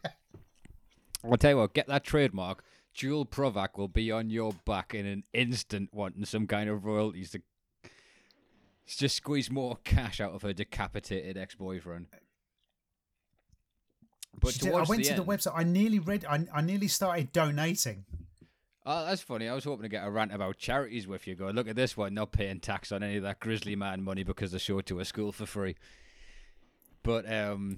I'll tell you what, get that trademark. Jewel Provac will be on your back in an instant wanting some kind of royalties to just squeeze more cash out of her decapitated ex-boyfriend. But did, I went the to end, the website. I nearly read. I, I nearly started donating. Oh, that's funny. I was hoping to get a rant about charities with you. Go look at this one. Not paying tax on any of that Grizzly Man money because they show it to a school for free. But um,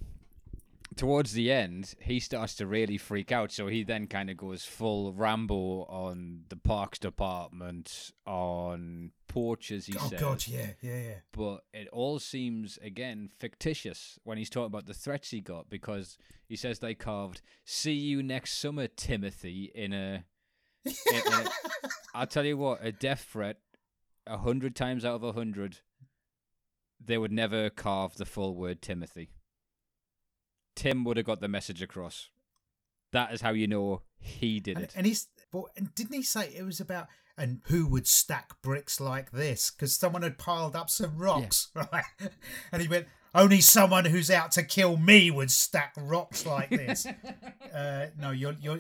towards the end, he starts to really freak out. So he then kind of goes full Rambo on the Parks Department, on porches. He oh, says, "Oh God, yeah, yeah, yeah." But it all seems again fictitious when he's talking about the threats he got, because he says they carved "See you next summer, Timothy" in a. in a I'll tell you what, a death threat, a hundred times out of a hundred, they would never carve the full word Timothy. Tim would have got the message across. That is how you know he did and, it. And he's, well, and didn't he say it was about and who would stack bricks like this? Because someone had piled up some rocks, yeah. Right? And he went, only someone who's out to kill me would stack rocks like this. uh, no, you're you're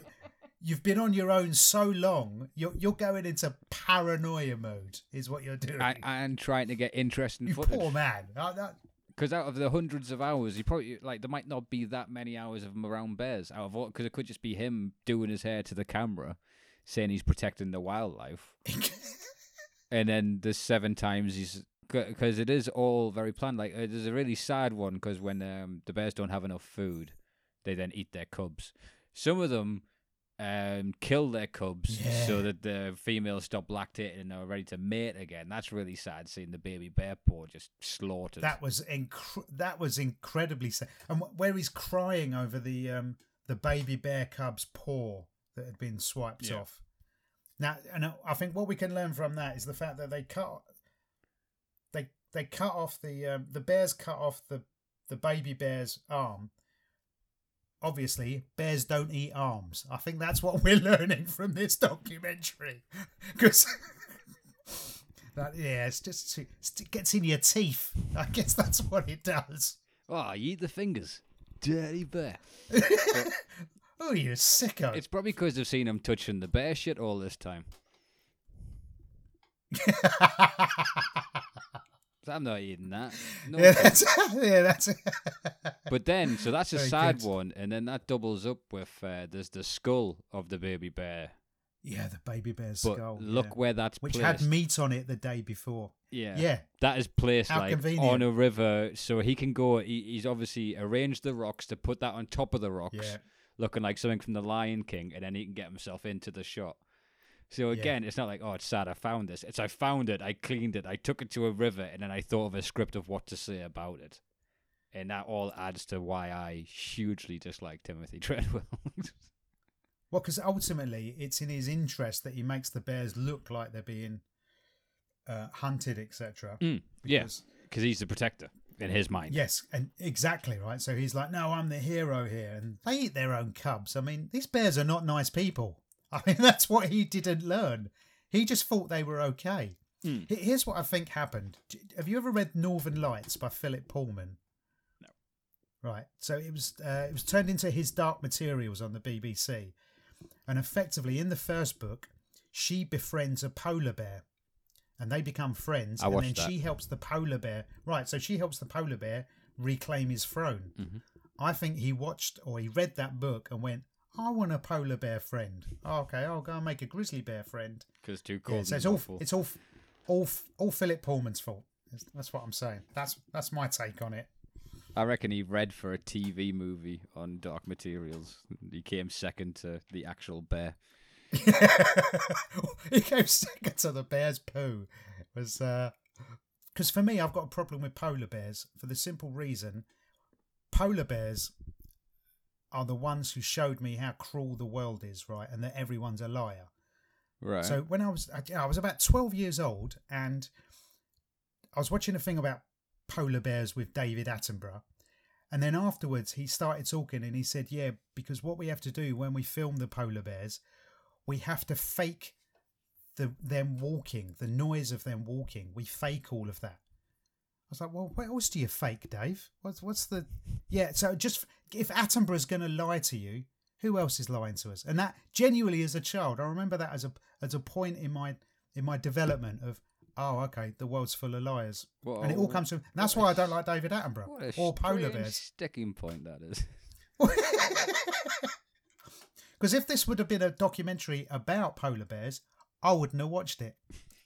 you've been on your own so long, you're you're going into paranoia mode, is what you're doing. I, and trying to get interesting. You footage. Poor man. I, I, Because out of the hundreds of hours, you probably like there might not be that many hours of him around bears. Out of all, because it could just be him doing his hair to the camera, saying he's protecting the wildlife, and then there's seven times he's because it is all very planned. Like uh, there's a really sad one because when um, the bears don't have enough food, they then eat their cubs. Some of them um, kill their cubs yeah. so that the females stop lactating and are ready to mate again. That's really sad, seeing the baby bear paw just slaughtered. That was inc- that was incredibly sad. And w- where he's crying over the um, the baby bear cub's paw that had been swiped yeah. off. Now, and I think what we can learn from that is the fact that they cut they they cut off the um, the bears cut off the, the baby bear's arm. Obviously, bears don't eat arms. I think that's what we're learning from this documentary. Because, yeah, it's just it's, it gets in your teeth. I guess that's what it does. Oh, you eat the fingers. Dirty bear. Oh, you sicko. It's probably because they've seen him touching the bear shit all this time. I'm not eating that. No yeah, that's, yeah, that's it. But then, so that's a Very sad good. one, and then that doubles up with uh, there's the skull of the baby bear. Yeah, the baby bear's but skull. Look yeah. where that's Which placed. had meat on it the day before. Yeah. Yeah. That is placed How like convenient. on a river, so he can go. He, he's obviously arranged the rocks to put that on top of the rocks, yeah. looking like something from The Lion King, and then he can get himself into the shot. So again, yeah. it's not like, oh, it's sad, I found this. It's I found it, I cleaned it, I took it to a river, and then I thought of a script of what to say about it. And that all adds to why I hugely dislike Timothy Treadwell. Well, because ultimately, it's in his interest that he makes the bears look like they're being uh, hunted, et cetera. Mm, yes, because yeah. he's the protector in his mind. Yes, and exactly, right? So he's like, no, I'm the hero here, and they eat their own cubs. I mean, these bears are not nice people. I mean, that's what he didn't learn. He just thought they were okay. Mm. Here's what I think happened. Have you ever read Northern Lights by Philip Pullman? No. Right. So it was uh, it was turned into His Dark Materials on the B B C. And effectively, in the first book, she befriends a polar bear. And they become friends. I watched that. And then she helps the polar bear. Right. So she helps the polar bear reclaim his throne. Mm-hmm. I think he watched or he read that book and went, I want a polar bear friend. Oh, okay, I'll go and make a grizzly bear friend. Because too cold. Yeah, so it's all, it's all, all, all Philip Pullman's fault. That's what I'm saying. That's that's my take on it. I reckon he read for a T V movie on Dark Materials. He came second to the actual bear. He came second to the bear's poo. It was because uh... for me, I've got a problem with polar bears for the simple reason: polar bears are the ones who showed me how cruel the world is, right? And that everyone's a liar. Right. So when I was, I, I was about twelve years old, and I was watching a thing about polar bears with David Attenborough. And then afterwards he started talking and he said, yeah, because what we have to do when we film the polar bears, we have to fake the them walking, the noise of them walking. We fake all of that. I was like, well, what else do you fake, Dave? What's what's the... Yeah, so just... If Attenborough's going to lie to you, who else is lying to us? And that genuinely as a child, I remember that as a as a point in my in my development of, oh, okay, the world's full of liars. Well, and it all comes from... That's why I don't like David Attenborough or polar bears. Sticking point that is. Because if this would have been a documentary about polar bears, I wouldn't have watched it.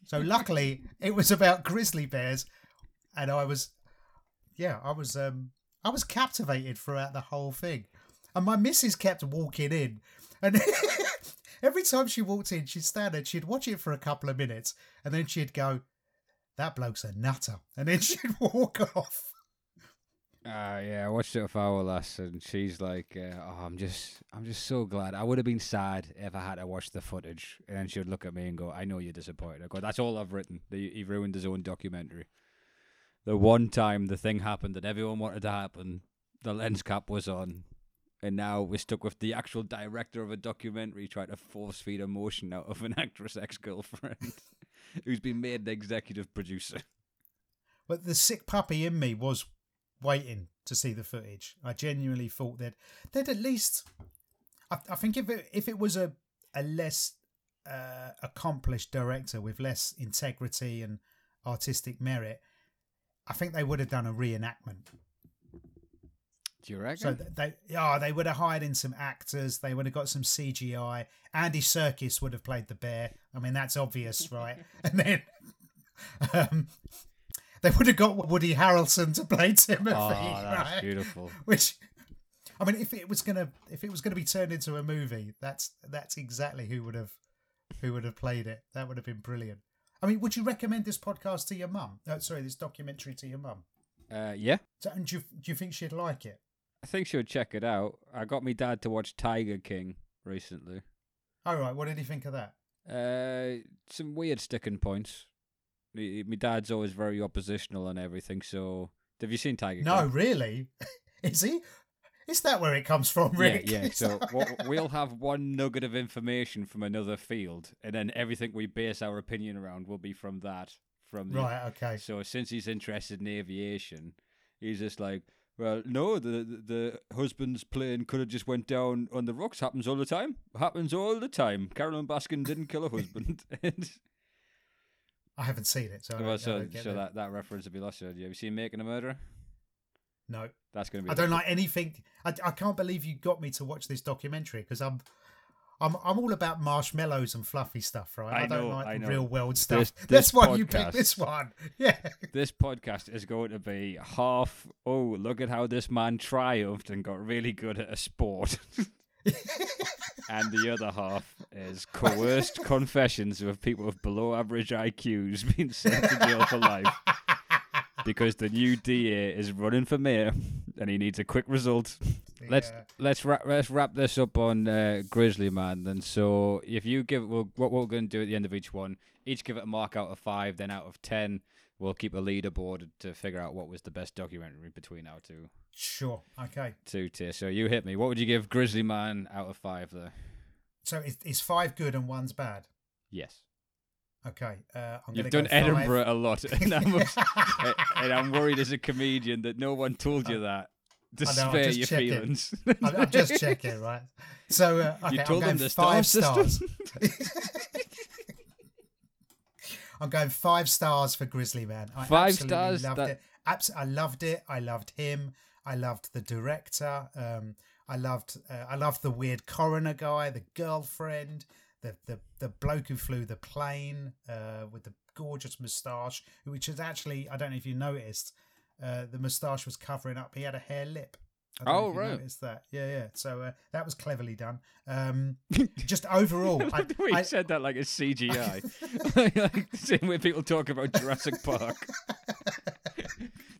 So luckily, it was about grizzly bears. And I was, yeah, I was, um, I was captivated throughout the whole thing. And my missus kept walking in. And every time she walked in, she'd stand and she'd watch it for a couple of minutes. And then she'd go, that bloke's a nutter. And then she'd walk off. Uh, yeah, I watched it with our lass, and she's like, uh, oh, I'm just, I'm just so glad. I would have been sad if I had to watch the footage. And then she'd look at me and go, I know you're disappointed. I go, that's all I've written. He, he ruined his own documentary. The one time the thing happened that everyone wanted to happen, the lens cap was on, and now we're stuck with the actual director of a documentary trying to force feed emotion out of an actress ex-girlfriend who's been made the executive producer. But the sick puppy in me was waiting to see the footage. I genuinely thought that they'd at least... I, I think if it, if it was a, a less uh, accomplished director with less integrity and artistic merit... I think they would have done a reenactment. Do you reckon? So they, oh, they would have hired in some actors. They would have got some C G I. Andy Serkis would have played the bear. I mean, that's obvious, right? And then um, they would have got Woody Harrelson to play Timothy. Oh, that's right? Beautiful. Which, I mean, if it was gonna, if it was gonna be turned into a movie, that's that's exactly who would have, who would have played it. That would have been brilliant. I mean, would you recommend this podcast to your mum? Oh, sorry, this documentary to your mum? Uh, yeah. So, and do you, do you think she'd like it? I think she'll check it out. I got my dad to watch Tiger King recently. All right, what did he think of that? Uh, some weird sticking points. My dad's always very oppositional on everything, so... Have you seen Tiger no, King? No, really? Is he? Is that where it comes from, Rick? Yeah, yeah. So we'll have one nugget of information from another field, and then everything we base our opinion around will be from that. From the... Right, okay. So since he's interested in aviation, he's just like, well, no, the, the, the husband's plane could have just went down on the rocks. Happens all the time. Happens all the time. Carolyn Baskin didn't kill her husband. And... I haven't seen it, so well, I don't, so, I don't get so that, that reference would be lost. So, have you seen Making a Murderer? No, that's going to be. I don't like anything. I, I can't believe you got me to watch this documentary because I'm, I'm, I'm all about marshmallows and fluffy stuff, right? I, I don't know, like I the know. real world stuff. This, this that's why podcast, you picked this one. Yeah, this podcast is going to be half. Oh, look at how this man triumphed and got really good at a sport. And the other half is coerced confessions of people with below average I Qs being sent to jail for life. Because the new D A is running for mayor, and he needs a quick result. Yeah. Let's let's wrap let's wrap this up on uh, Grizzly Man. Then, so if you give, we'll, what we're going to do at the end of each one, each give it a mark out of five. Then out of ten, we'll keep a leaderboard to figure out what was the best documentary between our two. Sure. Okay. Two tier. So you hit me. What would you give Grizzly Man out of five? There. So is is five good and one's bad? Yes. Okay, uh, I'm you've done go Edinburgh five. a lot, and I'm, and I'm worried as a comedian that no one told you that to know, spare your checking. feelings. I'm, I'm just checking, right? So uh, okay, you told I'm going them the five star stars. I'm going five stars for Grizzly Man. I five absolutely stars. Loved that... it. Abs- I loved it. I loved him. I loved the director. Um, I loved. Uh, I loved the weird coroner guy, the girlfriend. The, the the bloke who flew the plane uh, with the gorgeous moustache, which is actually, I don't know if you noticed, uh, the moustache was covering up. He had a hair lip. I don't oh, know if right. you noticed that. Yeah, yeah. So uh, that was cleverly done. Um, just overall. I, we I, said that like it's C G I. Like seeing where people talk about Jurassic Park.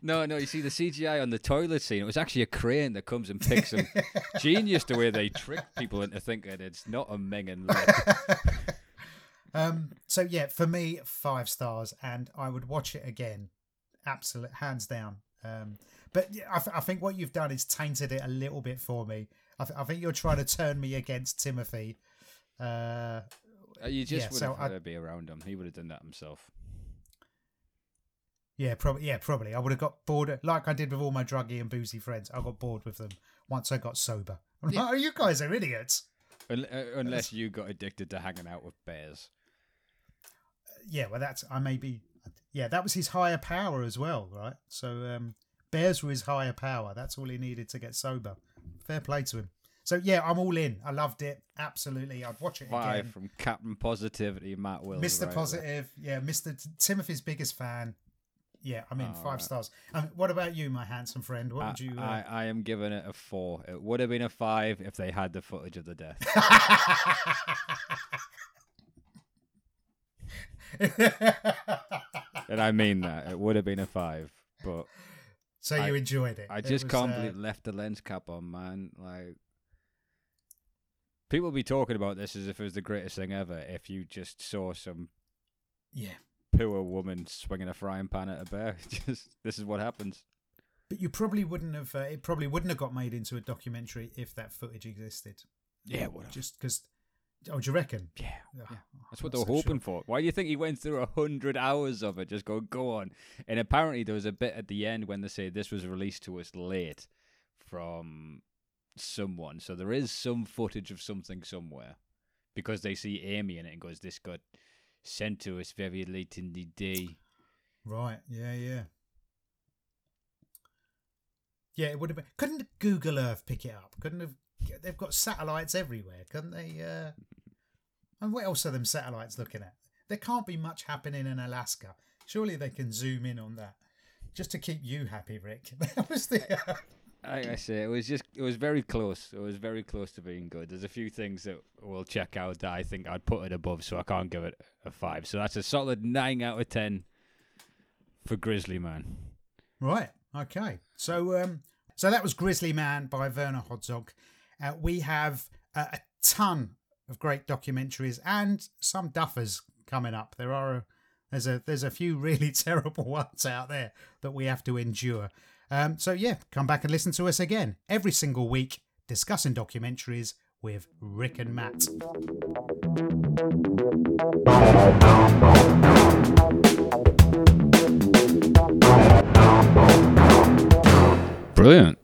No, no, you see the C G I on the toilet scene, it was actually a crane that comes and picks them. Genius the way they trick people into thinking it's not a minging lip. Um, so, yeah, for me, five stars, and I would watch it again. Absolute, hands down. Um, but I, th- I think what you've done is tainted it a little bit for me. I, th- I think you're trying to turn me against Timothy. Uh, you just yeah, would so have I... be around him. He would have done that himself. Yeah, probably. Yeah, probably. I would have got bored, like I did with all my druggy and boozy friends. I got bored with them once I got sober. I'm yeah. like, oh, you guys are idiots. Unless you got addicted to hanging out with bears. Yeah, well, that's I may be. Yeah, that was his higher power as well, right? So um, bears were his higher power. That's all he needed to get sober. Fair play to him. So yeah, I'm all in. I loved it. Absolutely, I'd watch it Five again. From Captain Positivity, Matt Wills, Mister Right Positive. There. Yeah, Mister T- Timothy's biggest fan. Yeah, I mean, oh, five right. stars. Um, what about you, my handsome friend? What I, would you? Uh... I, I am giving it a four. It would have been a five if they had the footage of the death. And I mean that. It would have been a five, but so you I, enjoyed it. I just it was, can't uh... believe left the lens cap on, man. Like people be talking about this as if it was the greatest thing ever. If you just saw some, yeah. poor woman swinging a frying pan at a bear. Just this is what happens. But you probably wouldn't have. Uh, it probably wouldn't have got made into a documentary if that footage existed. Yeah, it would have. Just because. Oh, do you reckon? Yeah, oh, yeah. That's what they were so hoping sure. for. Why do you think he went through a hundred hours of it? Just go, go on. And apparently there was a bit at the end when they say this was released to us late from someone. So there is some footage of something somewhere because they see Amy in it and goes, "This got." sent to us very late in the day. Right, yeah, yeah. Yeah, it would have been... Couldn't Google Earth pick it up? Couldn't have... They've got satellites everywhere, couldn't they? Uh, and what else are them satellites looking at? There can't be much happening in Alaska. Surely they can zoom in on that. Just to keep you happy, Rick. That was the... Uh... Like I say, it was just, it was very close. It was very close to being good. There's a few things that we'll check out that I think I'd put it above, so I can't give it a five. So that's a solid nine out of ten for Grizzly Man. Right. Okay. So, um, so that was Grizzly Man by Werner Herzog. Uh, we have uh, a ton of great documentaries and some duffers coming up. There are, a, there's a, there's a few really terrible ones out there that we have to endure. Um, so, yeah, come back and listen to us again every single week discussing documentaries with Rick and Matt. Brilliant.